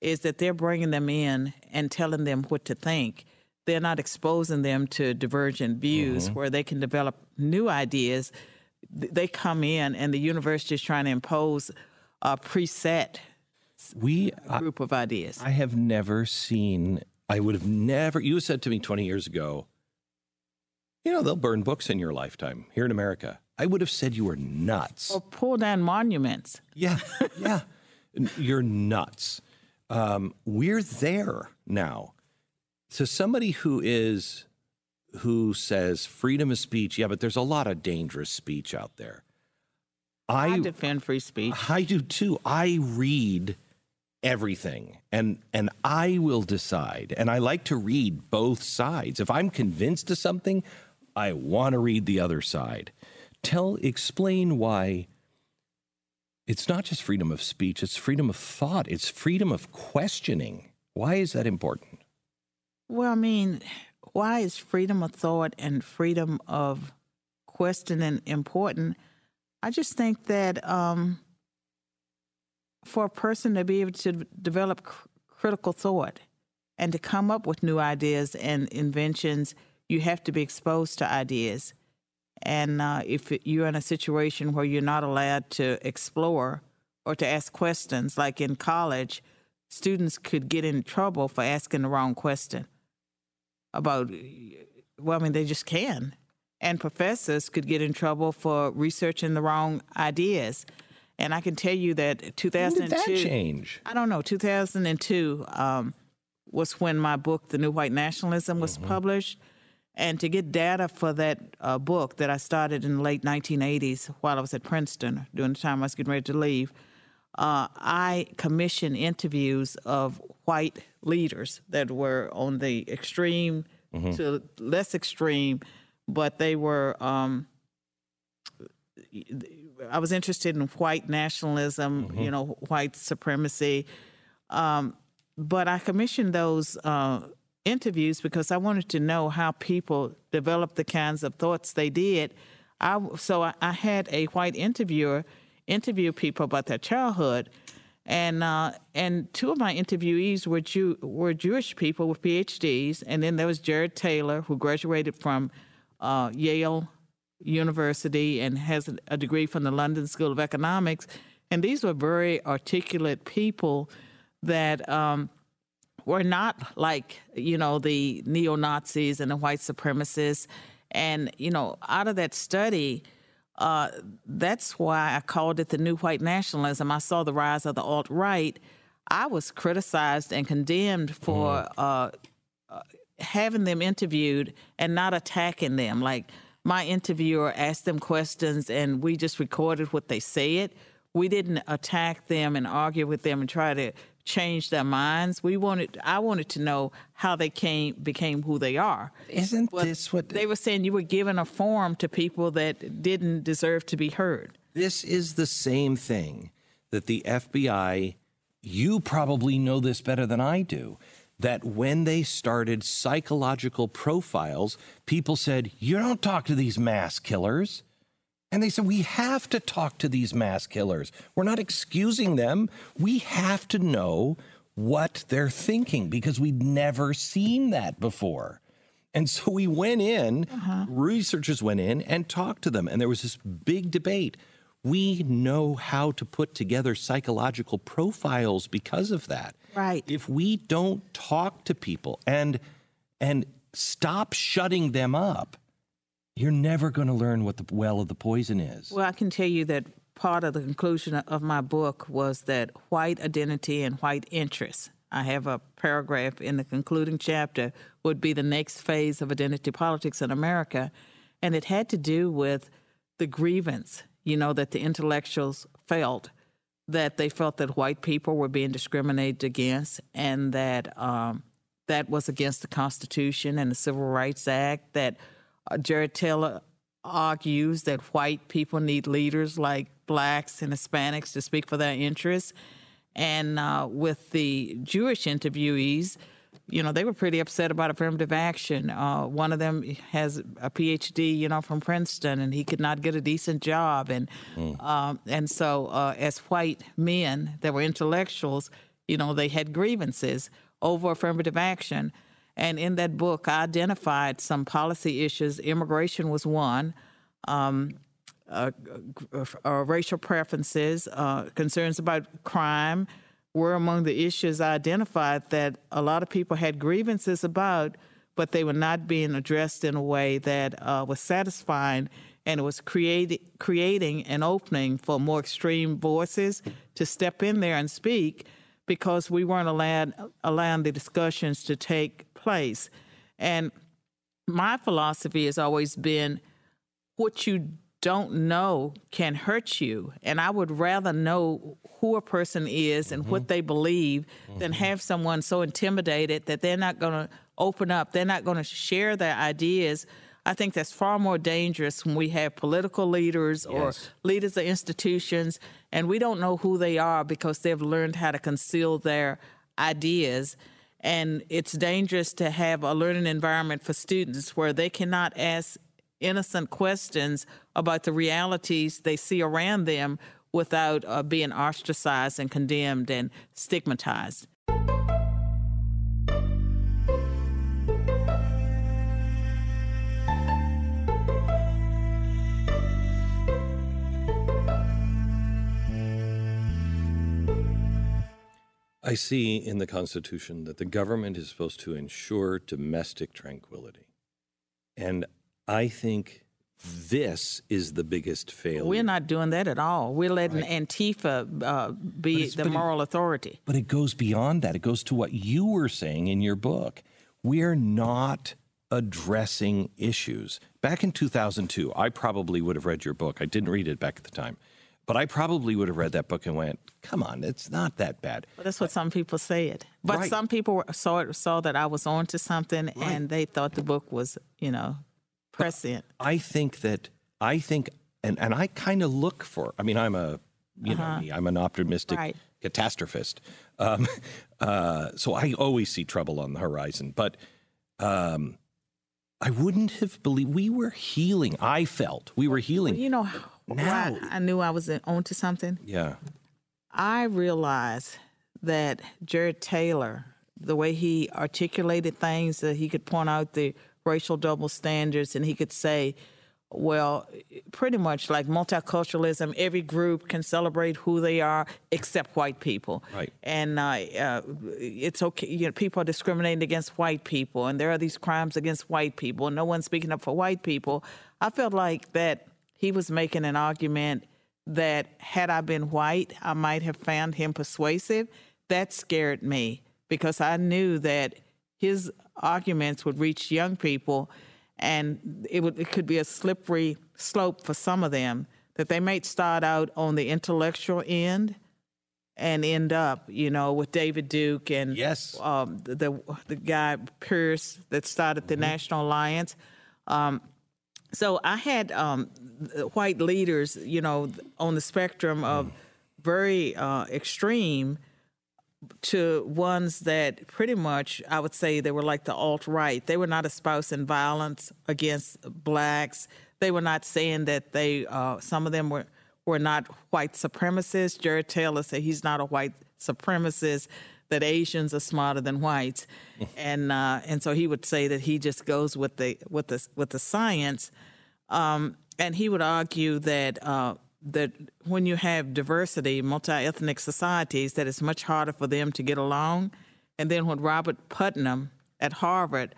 is that they're bringing them in and telling them what to think. They're not exposing them to divergent views mm-hmm. where they can develop new ideas. They come in and the university is trying to impose a preset we, group I, of ideas. I have never seen, I would have never, you said to me twenty years ago, you know, they'll burn books in your lifetime here in America. I would have said you were nuts. Or pull down monuments. Yeah, yeah. You're nuts. Um, we're there now. So somebody who is, who says freedom of speech, yeah, but there's a lot of dangerous speech out there. I, I defend free speech. I do too. I read everything and and I will decide. And I like to read both sides. If I'm convinced of something, I want to read the other side. Tell, explain why it's not just freedom of speech, it's freedom of thought, it's freedom of questioning. Why is that important? Well, I mean, why is freedom of thought and freedom of questioning important? I just think that um, for a person to be able to develop cr- critical thought and to come up with new ideas and inventions, you have to be exposed to ideas. And uh, if you're in a situation where you're not allowed to explore or to ask questions, like in college, students could get in trouble for asking the wrong question about, well, I mean, they just can. And professors could get in trouble for researching the wrong ideas. And I can tell you that two thousand two... When did that change? I don't know. two thousand two um, was when my book, The New White Nationalism, was mm-hmm. published. And to get data for that uh, book that I started in the late nineteen eighties while I was at Princeton, during the time I was getting ready to leave, uh, I commissioned interviews of white leaders that were on the extreme mm-hmm. to less extreme, but they were, um, I was interested in white nationalism, mm-hmm. you know, white supremacy. Um, but I commissioned those uh interviews because I wanted to know how people developed the kinds of thoughts they did. I, so I, I had a white interviewer interview people about their childhood, and uh, and two of my interviewees were Jew, were Jewish people with P H Ds, and then there was Jared Taylor, who graduated from uh, Yale University and has a degree from the London School of Economics, and these were very articulate people that um, were not like, you know, the neo-Nazis and the white supremacists. And, you know, out of that study, uh, that's why I called it the new white nationalism. I saw the rise of the alt-right. I was criticized and condemned for uh, having them interviewed and not attacking them. Like, my interviewer asked them questions and we just recorded what they said. We didn't attack them and argue with them and try to change their minds. We wanted, I wanted to know how they came, became who they are. Isn't but this what... They were saying you were giving a forum to people that didn't deserve to be heard. This is the same thing that the F B I, you probably know this better than I do, that when they started psychological profiles, people said, you don't talk to these mass killers. And they said, we have to talk to these mass killers. We're not excusing them. We have to know what they're thinking because we'd never seen that before. And so we went in, uh-huh. researchers went in and talked to them. And there was this big debate. We know how to put together psychological profiles because of that. Right. If we don't talk to people and and stop shutting them up, you're never going to learn what the well of the poison is. Well, I can tell you that part of the conclusion of my book was that white identity and white interests, I have a paragraph in the concluding chapter, would be the next phase of identity politics in America. And it had to do with the grievance. you know, that the intellectuals felt that they felt that white people were being discriminated against, and that um, that was against the Constitution and the Civil Rights Act, that uh, Jared Taylor argues that white people need leaders like blacks and Hispanics to speak for their interests. And uh, with the Jewish interviewees, you know, they were pretty upset about affirmative action. Uh, one of them has a P H D, you know, from Princeton, and he could not get a decent job. And mm. um, and so uh, as white men that were intellectuals, you know, they had grievances over affirmative action. And in that book, I identified some policy issues. Immigration was one. Um, Uh, uh, uh, racial preferences, uh, concerns about crime were among the issues I identified that a lot of people had grievances about, but they were not being addressed in a way that uh, was satisfying, and it was creating creating an opening for more extreme voices to step in there and speak, because we weren't allowed, allowing the discussions to take place. And my philosophy has always been what you don't know can hurt you. And I would rather know who a person is and mm-hmm. what they believe mm-hmm. than have someone so intimidated that they're not going to open up. They're not going to share their ideas. I think that's far more dangerous when we have political leaders yes. or leaders of institutions, and we don't know who they are because they've learned how to conceal their ideas. And it's dangerous to have a learning environment for students where they cannot ask innocent questions about the realities they see around them without uh, being ostracized and condemned and stigmatized. I see in the Constitution that the government is supposed to ensure domestic tranquility. And I think this is the biggest failure. We're not doing that at all. We're letting right. Antifa uh, be the moral it, authority. But it goes beyond that. It goes to what you were saying in your book. We're not addressing issues. Back in two thousand two, I probably would have read your book. I didn't read it back at the time. But I probably would have read that book and went, come on, it's not that bad. Well, that's what I, some people say it. But right. some people saw it, saw that I was onto something, right. and they thought the book was, you know, prescient. I think that I think and, and I kind of look for I mean, I'm a you uh-huh. know me, I'm an optimistic right. catastrophist. Um, uh, so I always see trouble on the horizon. But um, I wouldn't have believed we were healing. I felt we were healing. Well, you know, now I, I knew I was onto something. Yeah. I realized that Jared Taylor, the way he articulated things, that he could point out the racial double standards, and he could say, well, pretty much like multiculturalism, every group can celebrate who they are except white people. Right. And uh, uh, it's okay, you know, people are discriminating against white people, and there are these crimes against white people, and no one's speaking up for white people. I felt like that he was making an argument that had I been white, I might have found him persuasive. That scared me because I knew that his arguments would reach young people, and it would it could be a slippery slope for some of them, that they might start out on the intellectual end and end up, you know, with David Duke and yes. um, the, the the guy Pierce that started the mm-hmm. National Alliance. Um, so I had um, white leaders, you know, on the spectrum of mm. very uh, extreme to ones that pretty much, I would say, they were like the alt-right. They were not espousing violence against blacks. They were not saying that they, uh, some of them were, were not white supremacists. Jared Taylor said he's not a white supremacist, that Asians are smarter than whites. and uh, and so he would say that he just goes with the, with the, with the science. Um, and he would argue that uh, that when you have diversity, multi-ethnic societies, that it's much harder for them to get along. And then when Robert Putnam at Harvard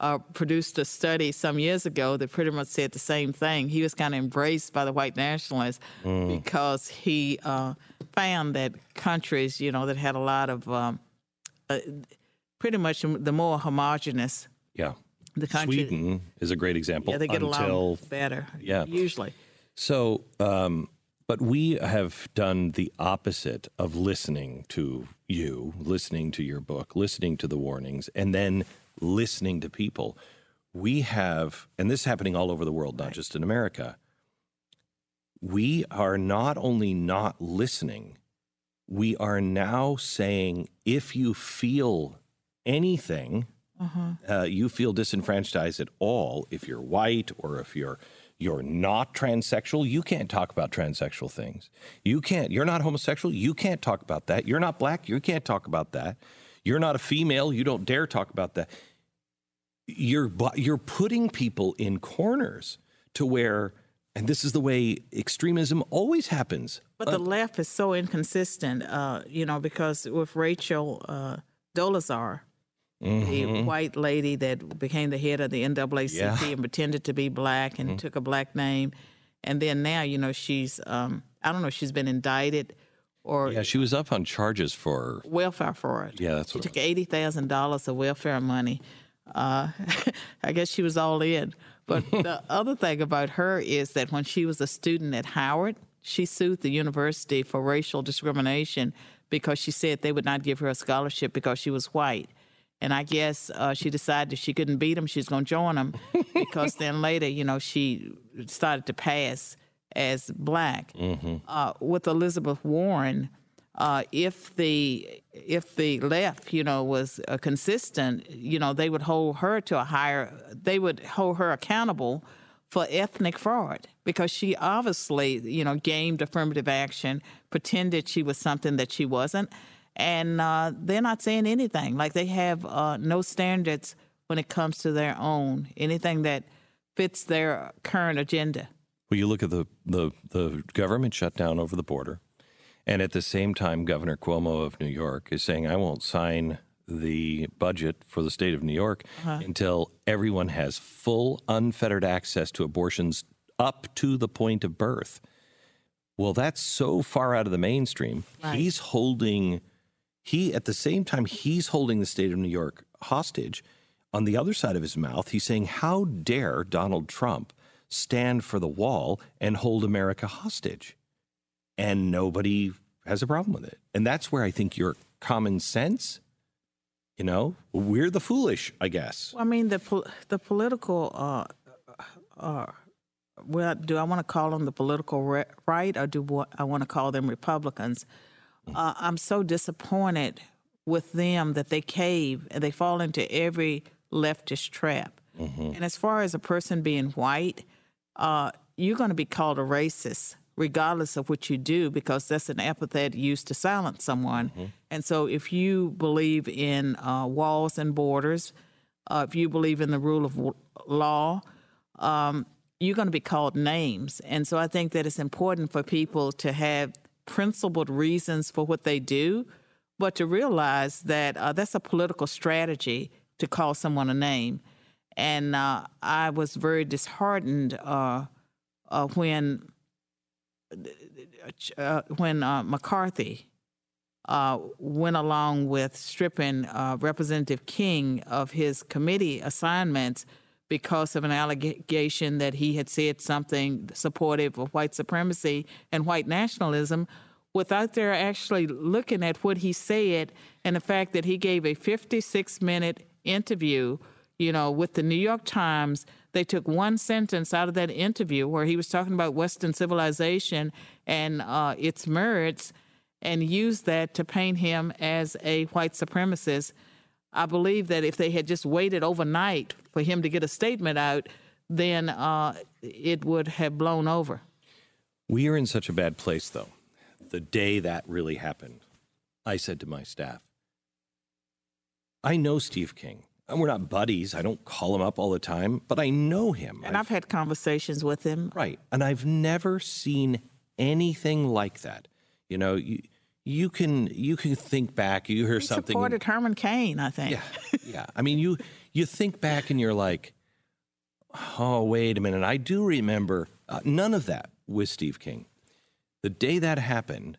uh, produced a study some years ago that pretty much said the same thing, he was kind of embraced by the white nationalists mm. because he uh, found that countries, you know, that had a lot of um, uh, pretty much the more homogenous yeah. the country. Sweden is a great example. Yeah, they get until, along better, yeah. usually. So um, But we have done the opposite of listening to you, listening to your book, listening to the warnings, and then listening to people. We have, and this is happening all over the world, not just in America, we are not only not listening, we are now saying, if you feel anything, uh-huh. uh, you feel disenfranchised at all, if you're white or if you're You're not transsexual. You can't talk about transsexual things. You can't. You're not homosexual. You can't talk about that. You're not black. You can't talk about that. You're not a female. You don't dare talk about that. You're you're putting people in corners to where, and this is the way extremism always happens. But uh, the left is so inconsistent, uh, you know, because with Rachel uh, Dolezal, mm-hmm. the white lady that became the head of the N double A C P yeah. and pretended to be black and mm-hmm. took a black name. And then now, you know, she's, um, I don't know if she's been indicted or... Yeah, she was up on charges for... Welfare fraud. Yeah, that's what it was. She took eighty thousand dollars of welfare money. Uh, I guess she was all in. But the other thing about her is that when she was a student at Howard, she sued the university for racial discrimination because she said they would not give her a scholarship because she was white. And I guess uh, she decided if she couldn't beat him, she's going to join him because then later, you know, she started to pass as black. Mm-hmm. Uh, with Elizabeth Warren, uh, if the if the left, you know, was uh, consistent, you know, they would hold her to a higher, they would hold her accountable for ethnic fraud because she obviously, you know, gamed affirmative action, pretended she was something that she wasn't. And uh, they're not saying anything. Like, they have uh, no standards when it comes to their own, anything that fits their current agenda. Well, you look at the, the, the government shutdown over the border, and at the same time, Governor Cuomo of New York is saying, I won't sign the budget for the state of New York uh-huh. until everyone has full, unfettered access to abortions up to the point of birth. Well, that's so far out of the mainstream. Right. He's holding... He, at the same time, he's holding the state of New York hostage. On the other side of his mouth, he's saying, how dare Donald Trump stand for the wall and hold America hostage? And nobody has a problem with it. And that's where I think your common sense, you know, we're the foolish, I guess. Well, I mean, the pol- the political, uh, uh, well, do I want to call them the political re- right or do I want to call them Republicans? Uh, I'm so disappointed with them that they cave and they fall into every leftist trap. Mm-hmm. And as far as a person being white, uh, you're going to be called a racist regardless of what you do because that's an epithet used to silence someone. Mm-hmm. And so if you believe in uh, walls and borders, uh, if you believe in the rule of w- law, um, you're going to be called names. And so I think that it's important for people to have principled reasons for what they do, but to realize that uh, that's a political strategy to call someone a name. And uh, I was very disheartened uh, uh, when uh, when uh, McCarthy uh, went along with stripping uh, Representative King of his committee assignments because of an allegation that he had said something supportive of white supremacy and white nationalism without their actually looking at what he said and the fact that he gave a fifty-six minute interview, you know, with the New York Times. They took one sentence out of that interview where he was talking about Western civilization and uh, its merits and used that to paint him as a white supremacist. I believe that if they had just waited overnight for him to get a statement out, then uh, it would have blown over. We are in such a bad place, though. The day that really happened, I said to my staff, I know Steve King. We're not buddies. I don't call him up all the time, but I know him. And I've, I've had conversations with him. Right. And I've never seen anything like that. You know, you... You can you can think back. You hear he something. He supported and, Herman Cain, I think. Yeah, yeah. I mean, you you think back and you're like, oh, wait a minute. I do remember uh, none of that with Steve King. The day that happened,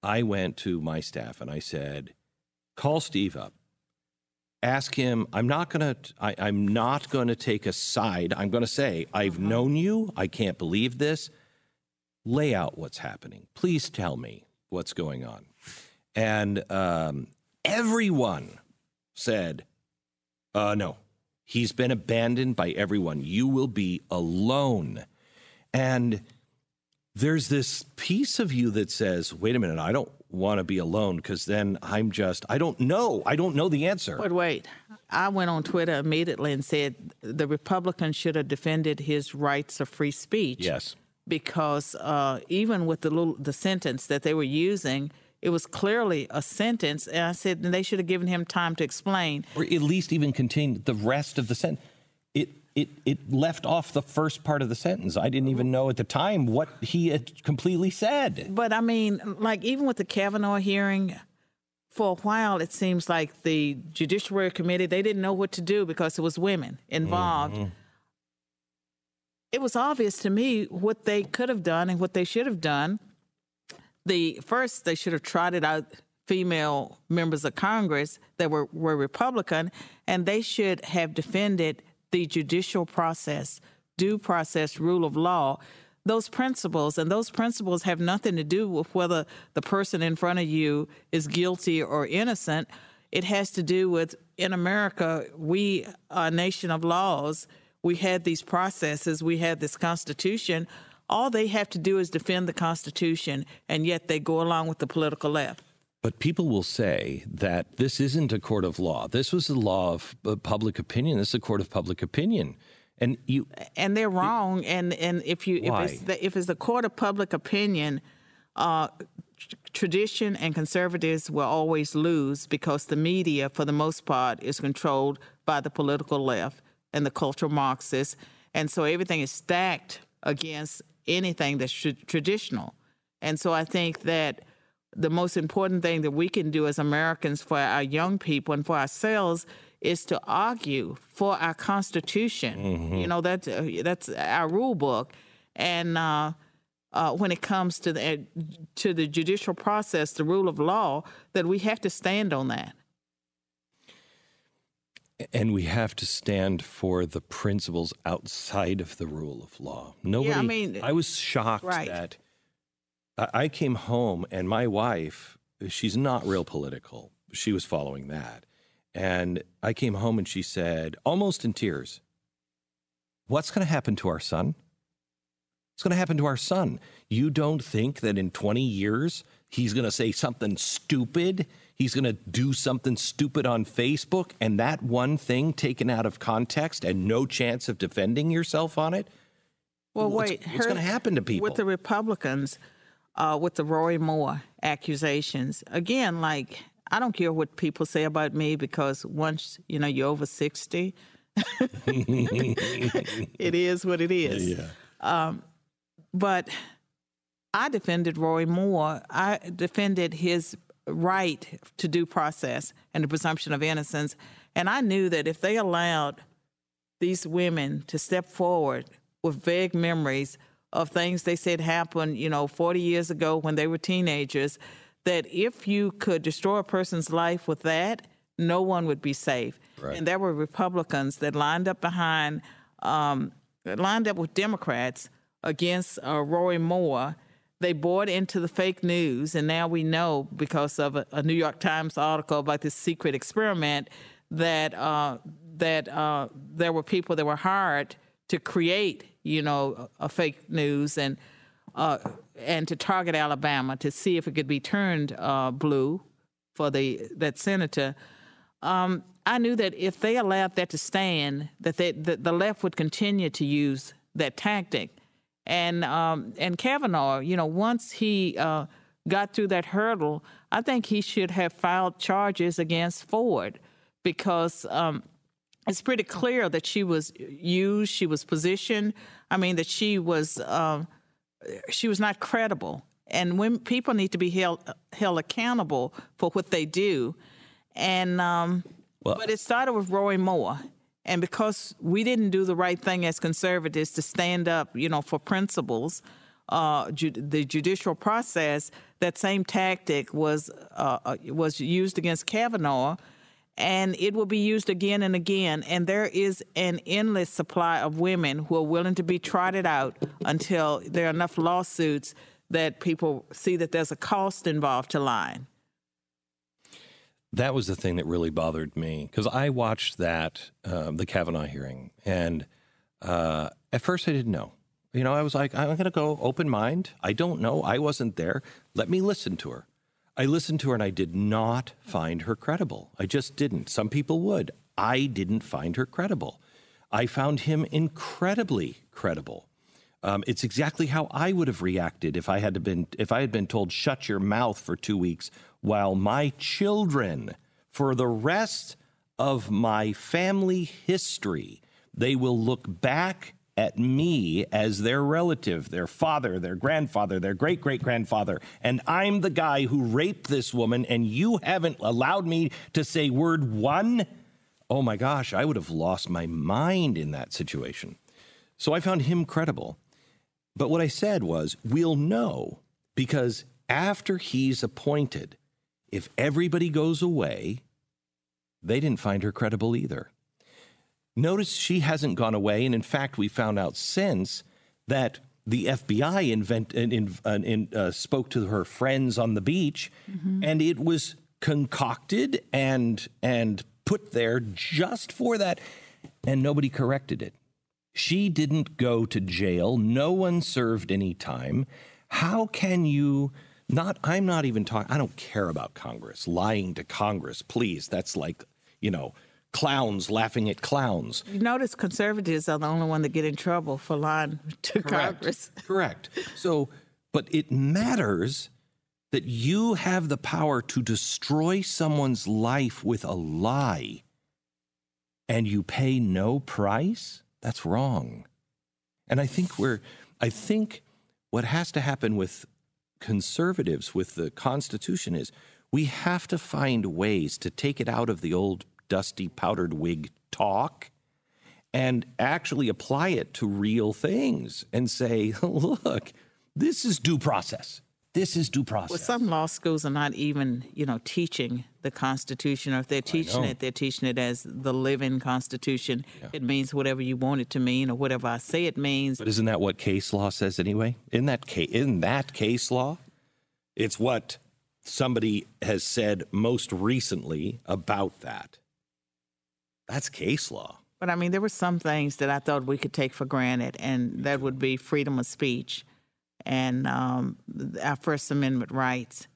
I went to my staff and I said, call Steve up, ask him. I'm not gonna. I, I'm not gonna take a side. I'm gonna say I've uh-huh. known you. I can't believe this. lay out what's happening. Please tell me what's going on. And um, everyone said, uh, no, he's been abandoned by everyone. You will be alone. And there's this piece of you that says, wait a minute, I don't want to be alone because then I'm just, I don't know. I don't know the answer. Wait, wait. I went on Twitter immediately and said the Republican should have defended his rights of free speech. Yes. Because uh, even with the little, the sentence that they were using, it was clearly a sentence. And I said they should have given him time to explain. Or at least even contain the rest of the sentence. It, it, it left off the first part of the sentence. I didn't even know at the time what he had completely said. But, I mean, like even with the Kavanaugh hearing, for a while it seems like the Judiciary Committee, they didn't know what to do because it was women involved. Mm-hmm. It was obvious to me what they could have done and what they should have done. The first, they should have trotted out female members of Congress that were, were Republican, and they should have defended the judicial process, due process, rule of law, those principles. And those principles have nothing to do with whether the person in front of you is guilty or innocent. It has to do with, in America, we are a nation of laws. We had these processes. We had this Constitution. All they have to do is defend the Constitution, and yet they go along with the political left. But people will say that this isn't a court of law. This was the law of public opinion. This is a court of public opinion. And you and they're wrong. You, and and if you why? if it's the, if it's the court of public opinion, uh, tr- tradition and conservatives will always lose because the media, for the most part, is controlled by the political left and the cultural Marxists. And so everything is stacked against anything that's tr- traditional. And so I think that the most important thing that we can do as Americans for our young people and for ourselves is to argue for our Constitution. Mm-hmm. You know, that's, uh, that's our rule book. And uh, uh, when it comes to the, uh, to the judicial process, the rule of law, that we have to stand on that. And we have to stand for the principles outside of the rule of law. Nobody, yeah, I mean, I was shocked right. that I came home and my wife, she's not real political. She was following that. And I came home and she said, almost in tears, what's going to happen to our son? What's going to happen to our son? You don't think that in twenty years, he's going to say something stupid? He's going to do something stupid on Facebook, and that one thing taken out of context and no chance of defending yourself on it? Well, what's, wait. What's going to happen to people? With the Republicans, uh, with the Roy Moore accusations, again, like, I don't care what people say about me because once, you know, you're over sixty, it is what it is. Yeah. Um, but I defended Roy Moore. I defended his right to due process and the presumption of innocence. And I knew that if they allowed these women to step forward with vague memories of things they said happened, you know, forty years ago when they were teenagers, that if you could destroy a person's life with that, no one would be safe. Right. And there were Republicans that lined up behind, um, lined up with Democrats against uh, Roy Moore. They bought into the fake news, and now we know because of a, a New York Times article about this secret experiment that uh, that uh, there were people that were hired to create, you know, a, a fake news and uh, and to target Alabama to see if it could be turned uh, blue for the that senator. Um, I knew that if they allowed that to stand, that, they, that the left would continue to use that tactic. And um, and Kavanaugh, you know, once he uh, got through that hurdle, I think he should have filed charges against Ford because um, it's pretty clear that she was used, she was positioned. I mean, that she was uh, she was not credible. And when people need to be held held accountable for what they do, and um, well, but it started with Roy Moore. And because we didn't do the right thing as conservatives to stand up, you know, for principles, uh, ju- the judicial process, that same tactic was uh, was used against Kavanaugh. and it will be used again and again. And there is an endless supply of women who are willing to be trotted out until there are enough lawsuits that people see that there's a cost involved to lying. That was the thing that really bothered me, because I watched that, um, the Kavanaugh hearing, and uh, at first I didn't know. You know, I was like, I'm going to go open mind. I don't know. I wasn't there. Let me listen to her. I listened to her and I did not find her credible. I just didn't. Some people would. I didn't find her credible. I found him incredibly credible. Um, it's exactly how I would have reacted if I had been if I had been told, shut your mouth for two weeks while my children, for the rest of my family history, they will look back at me as their relative, their father, their grandfather, their great-great-grandfather, and I'm the guy who raped this woman, and you haven't allowed me to say word one? Oh, my gosh, I would have lost my mind in that situation. So I found him credible. But what I said was, we'll know, because after he's appointed, if everybody goes away, they didn't find her credible either. Notice she hasn't gone away, and in fact, we found out since that the F B I invent, in, in, in, uh, spoke to her friends on the beach, mm-hmm. and it was concocted and, and put there just for that, and nobody corrected it. She didn't go to jail. No one served any time. How can you not, I'm not even talking, I don't care about Congress, lying to Congress, please. That's like, you know, clowns laughing at clowns. You notice conservatives are the only one that get in trouble for lying to Correct. Congress. Correct. So, but it matters that you have the power to destroy someone's life with a lie and you pay no price? That's wrong. And I think we're, I think what has to happen with conservatives, with the Constitution, is we have to find ways to take it out of the old dusty powdered wig talk and actually apply it to real things and say, look, this is due process. This is due process. Well, some law schools are not even, you know, teaching the Constitution, or if they're teaching it, they're teaching it as the living Constitution. Yeah. It means whatever you want it to mean, or whatever I say it means. But isn't that what case law says anyway? In that case, in that case law, it's what somebody has said most recently about that. That's case law. But I mean, there were some things that I thought we could take for granted, and that would be freedom of speech and um, our First Amendment rights.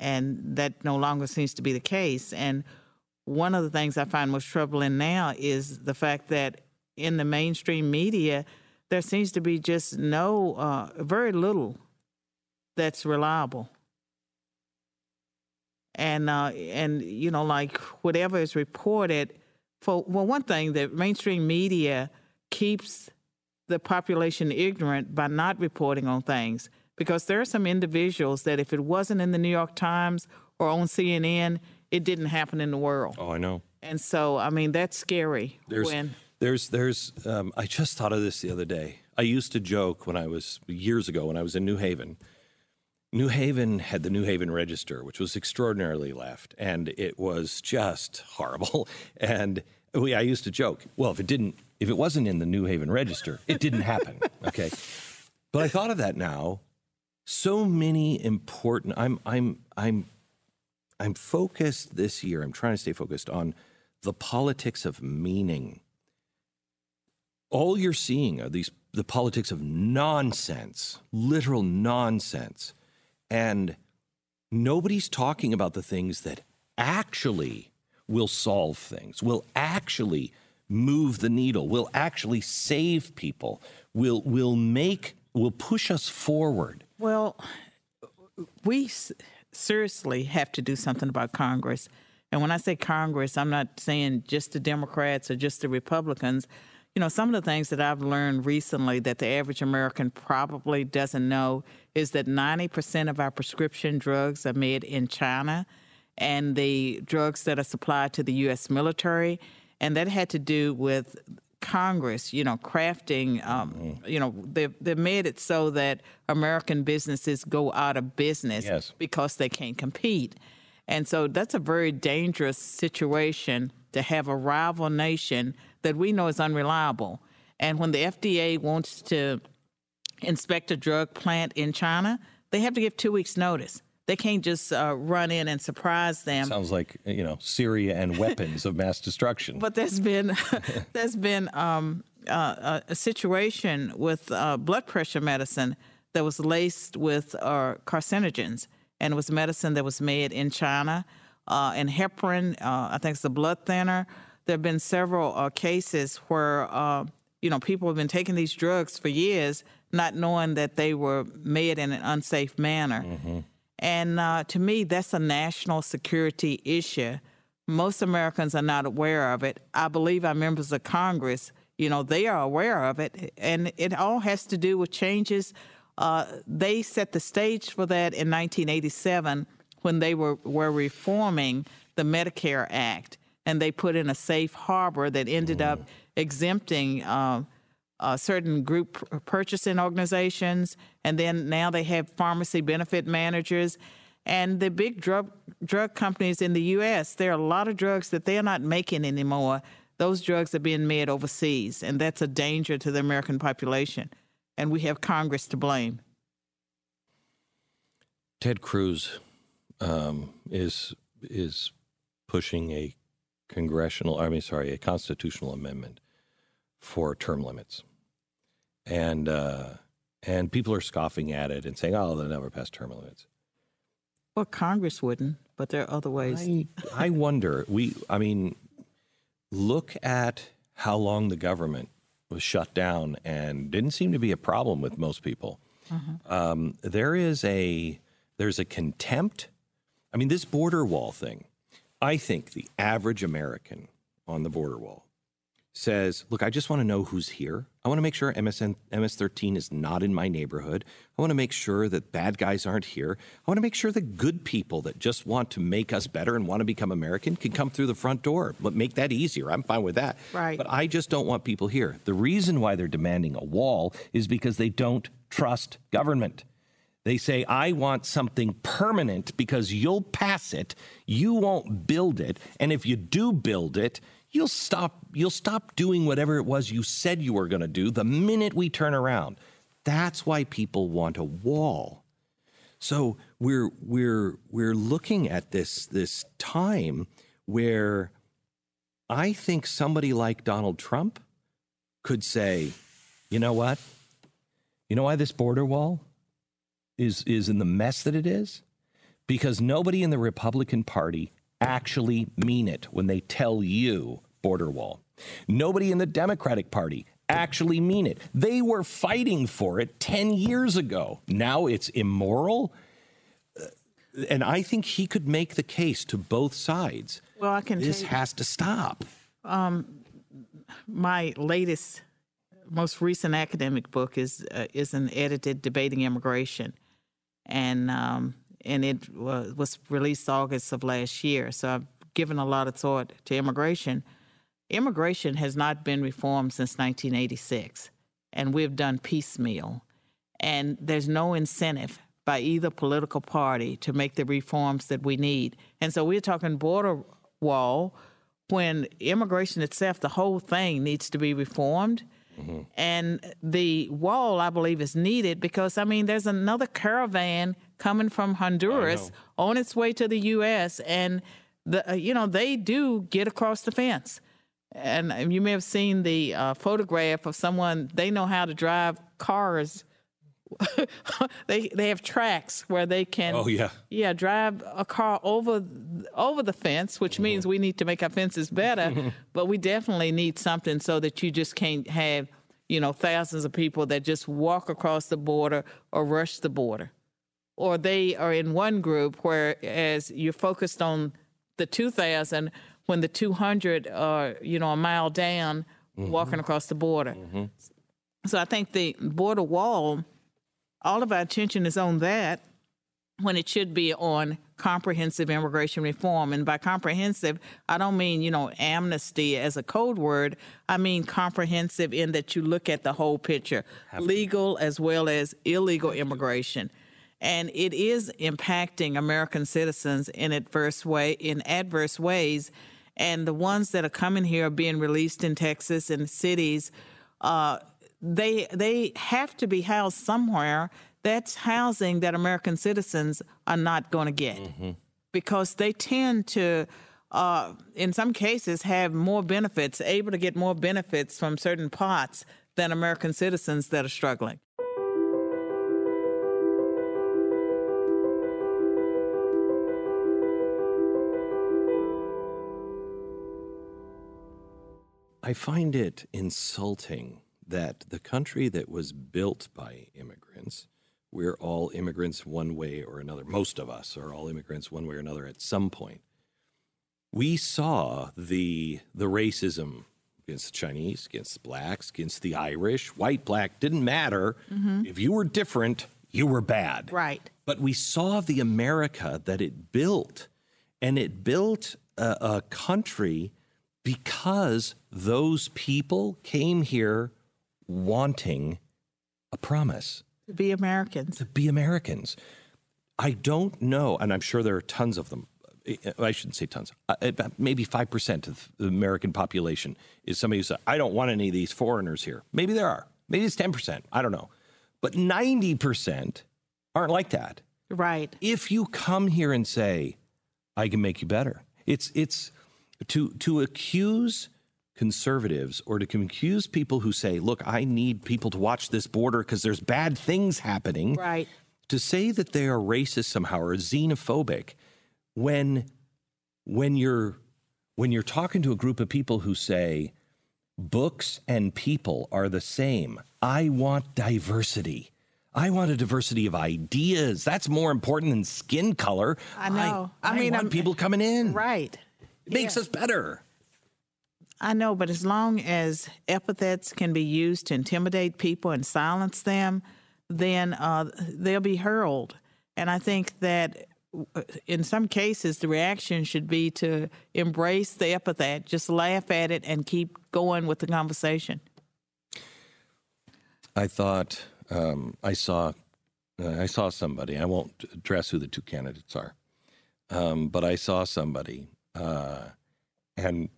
And that no longer seems to be the case. And one of the things I find most troubling now is the fact that in the mainstream media, there seems to be just no, uh, very little that's reliable. And, uh, and you know, like whatever is reported. For, well, one thing, the mainstream media keeps the population ignorant by not reporting on things, because there are some individuals that if it wasn't in the New York Times or on C N N, it didn't happen in the world. Oh, I know. And so, I mean, that's scary. There's, when... there's, there's, um, I just thought of this the other day. I used to joke when I was, years ago, when I was in New Haven. New Haven had the New Haven Register, which was extraordinarily left, and it was just horrible. And we, I used to joke, well, if it didn't, if it wasn't in the New Haven Register, it didn't happen, okay? But I thought of that now. So many important, I'm, I'm, I'm, I'm focused this year, I'm trying to stay focused on the politics of meaning. All you're seeing are these, the politics of nonsense, literal nonsense. And nobody's talking about the things that actually will solve things, will actually move the needle, will actually save people, will will make, will push us forward. Well, we seriously have to do something about Congress. And when I say Congress, I'm not saying just the Democrats or just the Republicans. You know, some of the things that I've learned recently that the average American probably doesn't know is that ninety percent of our prescription drugs are made in China, and the drugs that are supplied to the U S military. And that had to do with Congress, you know, crafting, um, mm-hmm. you know, they, they made it so that American businesses go out of business yes. because they can't compete. And so that's a very dangerous situation to have a rival nation that we know is unreliable. And when the F D A wants to inspect a drug plant in China, they have to give two weeks' notice. They can't just uh, run in and surprise them. Sounds like, you know, Syria and weapons of mass destruction. But there's been there's been um, uh, a situation with uh, blood pressure medicine that was laced with uh, carcinogens, and it was medicine that was made in China. Uh, and heparin, uh, I think it's the blood thinner. There have been several uh, cases where, uh, you know, people have been taking these drugs for years, not knowing that they were made in an unsafe manner. Mm-hmm. And uh, to me, that's a national security issue. Most Americans are not aware of it. I believe our members of Congress, you know, they are aware of it. And it all has to do with changes. Uh, they set the stage for that in nineteen eighty-seven when they were, were reforming the Medicare Act. And they put in a safe harbor that ended mm. up exempting uh, uh, certain group purchasing organizations. And then now they have pharmacy benefit managers. And the big drug drug companies in the U S, there are a lot of drugs that they're not making anymore. Those drugs are being made overseas. And that's a danger to the American population. And we have Congress to blame. Ted Cruz Um, is is pushing a congressional, I mean, sorry, a constitutional amendment for term limits, and uh, and people are scoffing at it and saying, "Oh, they'll never pass term limits." Well, Congress wouldn't, but there are other ways. I, I wonder. We, I mean, look at how long the government was shut down and didn't seem to be a problem with most people. Uh-huh. Um, there is a there's a contempt. I mean, this border wall thing, I think the average American on the border wall says, look, I just want to know who's here. I want to make sure M S thirteen is not in my neighborhood. I want to make sure that bad guys aren't here. I want to make sure the good people that just want to make us better and want to become American can come through the front door. But make that easier. I'm fine with that. Right. But I just don't want people here. The reason why they're demanding a wall is because they don't trust government. They say, I want something permanent because you'll pass it, you won't build it, and if you do build it, you'll stop you'll stop doing whatever it was you said you were going to do the minute we turn around. That's why people want a wall. So we're we're we're looking at this this time where I think somebody like Donald Trump could say, you know what? You know why this border wall is is in the mess that it is? Because nobody in the Republican Party actually mean it when they tell you border wall. Nobody in the Democratic Party actually mean it. They were fighting for it ten years ago. Now it's immoral. And I think he could make the case to both sides. Well, I can This has to stop. Um, my latest, most recent academic book is uh, is an edited Debating Immigration. And um, and it was, was released August of last year. So I've given a lot of thought to immigration. Immigration has not been reformed since nineteen eighty-six, and we've done piecemeal. And there's no incentive by either political party to make the reforms that we need. And so we're talking border wall when immigration itself, the whole thing needs to be reformed. Mm-hmm. And the wall, I believe, is needed because, I mean, there's another caravan coming from Honduras on its way to the U S And, the uh, you know, they do get across the fence. And you may have seen the uh, photograph of someone, they know how to drive cars. they they have tracks where they can oh, yeah. yeah drive a car over over the fence, which mm-hmm. means we need to make our fences better, but we definitely need something so that you just can't have, you know, thousands of people that just walk across the border or rush the border. Or they are in one group, whereas you're focused on the two thousand when the two hundred are, you know, a mile down mm-hmm. walking across the border. Mm-hmm. So I think the border wall, all of our attention is on that when it should be on comprehensive immigration reform. And by comprehensive, I don't mean, you know, amnesty as a code word. I mean comprehensive in that you look at the whole picture, legal as well as illegal immigration. and it is impacting American citizens in adverse way, in adverse ways. And the ones that are coming here are being released in Texas and cities. Uh, they they have to be housed somewhere. That's housing that American citizens are not going to get, mm-hmm. because they tend to, uh, in some cases, have more benefits, able to get more benefits from certain pots than American citizens that are struggling. I find it insulting that the country that was built by immigrants, we're all immigrants one way or another. Most of us are all immigrants one way or another at some point. We saw the the racism against the Chinese, against the blacks, against the Irish. White, black, didn't matter. Mm-hmm. If you were different, you were bad. Right. But we saw the America that it built, and it built a, a country because those people came here wanting a promise. To be Americans. To be Americans. I don't know, and I'm sure there are tons of them. I shouldn't say tons. Maybe five percent of the American population is somebody who says, I don't want any of these foreigners here. Maybe there are. Maybe it's ten percent. I don't know. But ninety percent aren't like that. Right. If you come here and say, I can make you better. It's it's... To to accuse conservatives or to accuse people who say, look, I need people to watch this border because there's bad things happening. Right. To say that they are racist somehow or xenophobic when when you're when you're talking to a group of people who say books and people are the same. I want diversity. I want a diversity of ideas. That's more important than skin color. I know. I, I, I mean, want I'm, people coming in. Right. It makes yeah. us better. I know, but as long as epithets can be used to intimidate people and silence them, then uh, they'll be hurled. And I think that in some cases, the reaction should be to embrace the epithet, just laugh at it, and keep going with the conversation. I thought um, I saw uh, I saw somebody. I won't address who the two candidates are, um, but I saw somebody. Uh, and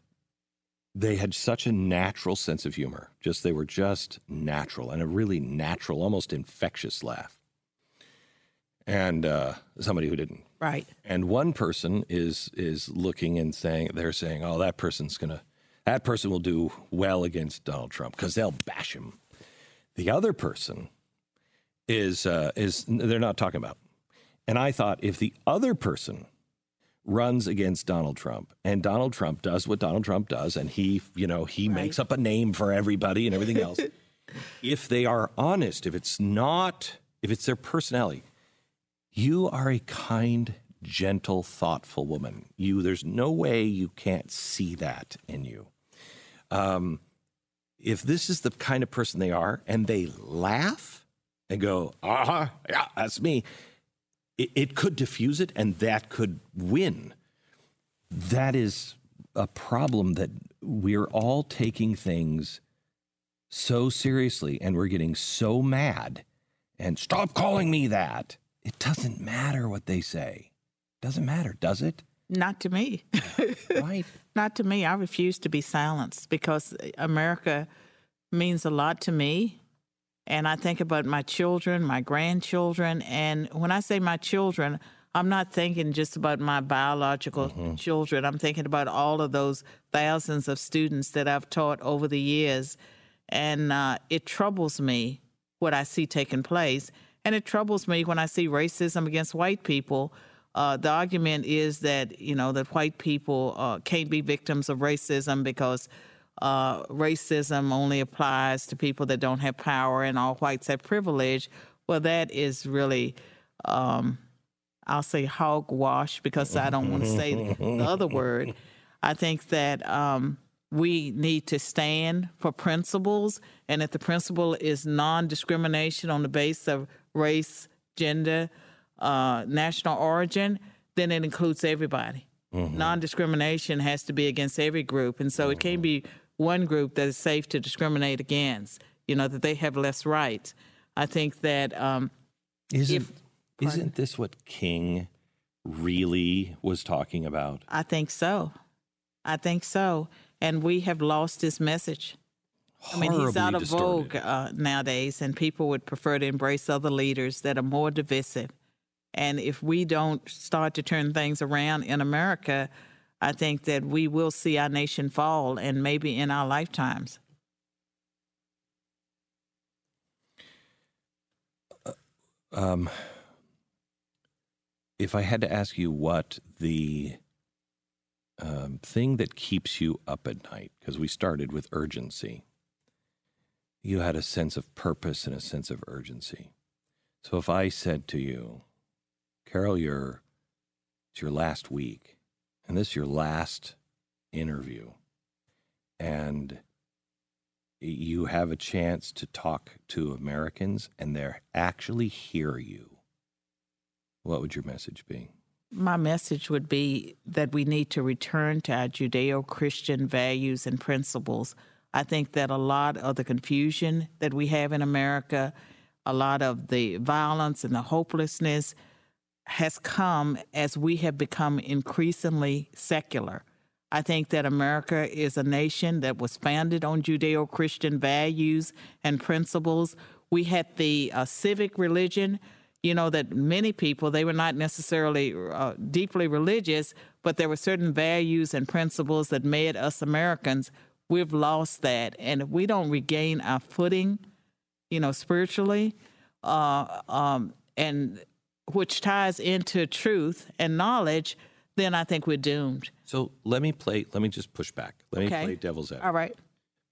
they had such a natural sense of humor. Just they were just natural, and a really natural, almost infectious laugh. And uh, somebody who didn't. Right. And one person is is looking and saying, they're saying, oh, that person's gonna, that person will do well against Donald Trump because they'll bash him. The other person is uh, is they're not talking about. And I thought if the other person runs against Donald Trump, and Donald Trump does what Donald Trump does, and he, you know, he right. makes up a name for everybody and everything else. If they are honest, if it's not, if it's their personality, you are a kind, gentle, thoughtful woman. You, there's no way you can't see that in you. Um, if this is the kind of person they are, and they laugh and go, uh-huh, yeah, that's me, it could diffuse it, and that could win. That is a problem, that we're all taking things so seriously, and we're getting so mad, and stop calling me that. It doesn't matter what they say. Doesn't matter, does it? Not to me. Right. Not to me. I refuse to be silenced because America means a lot to me. And I think about my children, my grandchildren. And when I say my children, I'm not thinking just about my biological mm-hmm. children. I'm thinking about all of those thousands of students that I've taught over the years. And uh, it troubles me what I see taking place. And it troubles me when I see racism against white people. Uh, the argument is that, you know, that white people uh, can't be victims of racism because Uh, racism only applies to people that don't have power and all whites have privilege. Well, that is really, um, I'll say hogwash because I don't want to say the other word. I think that um, we need to stand for principles, and if the principle is non-discrimination on the basis of race, gender, uh, national origin, then it includes everybody. Mm-hmm. Non-discrimination has to be against every group, and so mm-hmm. it can't be one group that is safe to discriminate against, you know, that they have less rights. I think that um, if Pardon? Isn't this what King really was talking about? I think so. I think so. And we have lost his message. Horribly I mean, he's out of distorted. vogue uh, nowadays, and people would prefer to embrace other leaders that are more divisive. And if we don't start to turn things around in America, I think that we will see our nation fall, and maybe in our lifetimes. Uh, um, if I had to ask you what the um, thing that keeps you up at night, because we started with urgency, you had a sense of purpose and a sense of urgency. So if I said to you, Carol, you're, it's your last week, and this is your last interview, and you have a chance to talk to Americans, and they actually hear you, what would your message be? My message would be that we need to return to our Judeo-Christian values and principles. I think that a lot of the confusion that we have in America, a lot of the violence and the hopelessness has come as we have become increasingly secular. I think that America is a nation that was founded on Judeo-Christian values and principles. We had the uh, civic religion, you know, that many people, they were not necessarily uh, deeply religious, but there were certain values and principles that made us Americans. We've lost that, and if we don't regain our footing, you know, spiritually, uh, um, and which ties into truth and knowledge, then I think we're doomed. So let me play. Let me just push back. Let okay. me play devil's advocate. All right.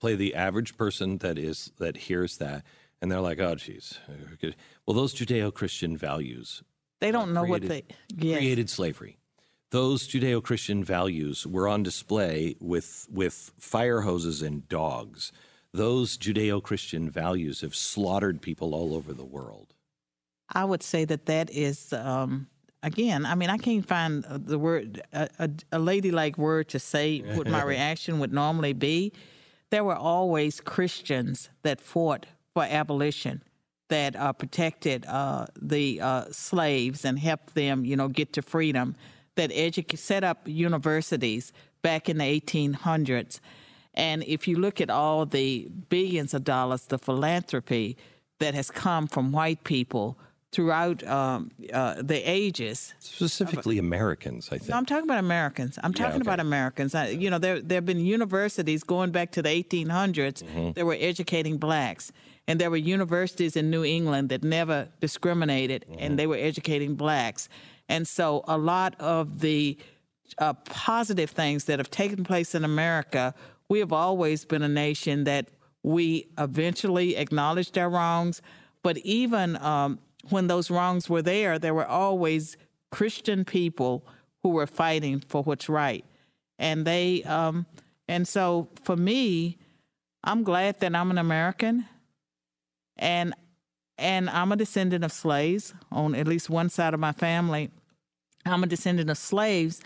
Play the average person that is that hears that, and they're like, "Oh, geez." Well, those Judeo-Christian values. They don't know created, what they yes. created slavery. Those Judeo-Christian values were on display with with fire hoses and dogs. Those Judeo-Christian values have slaughtered people all over the world. I would say that that is, um, again, I mean, I can't find the word, a, a, a ladylike word to say what my reaction would normally be. There were always Christians that fought for abolition, that uh, protected uh, the uh, slaves and helped them, you know, get to freedom, that educate, set up universities back in the eighteen hundreds. And if you look at all the billions of dollars, the philanthropy that has come from white people throughout um, uh, the ages. Specifically uh, Americans, I think. No, I'm talking about Americans. I'm talking yeah, okay. about Americans. I, you know, there, there have been universities going back to the eighteen hundreds mm-hmm. that were educating blacks. And there were universities in New England that never discriminated, mm-hmm. and they were educating blacks. And so a lot of the uh, positive things that have taken place in America, we have always been a nation that we eventually acknowledged our wrongs. But even um, when those wrongs were there, there were always Christian people who were fighting for what's right. And they, um, and so for me, I'm glad that I'm an American, and and I'm a descendant of slaves on at least one side of my family. I'm a descendant of slaves.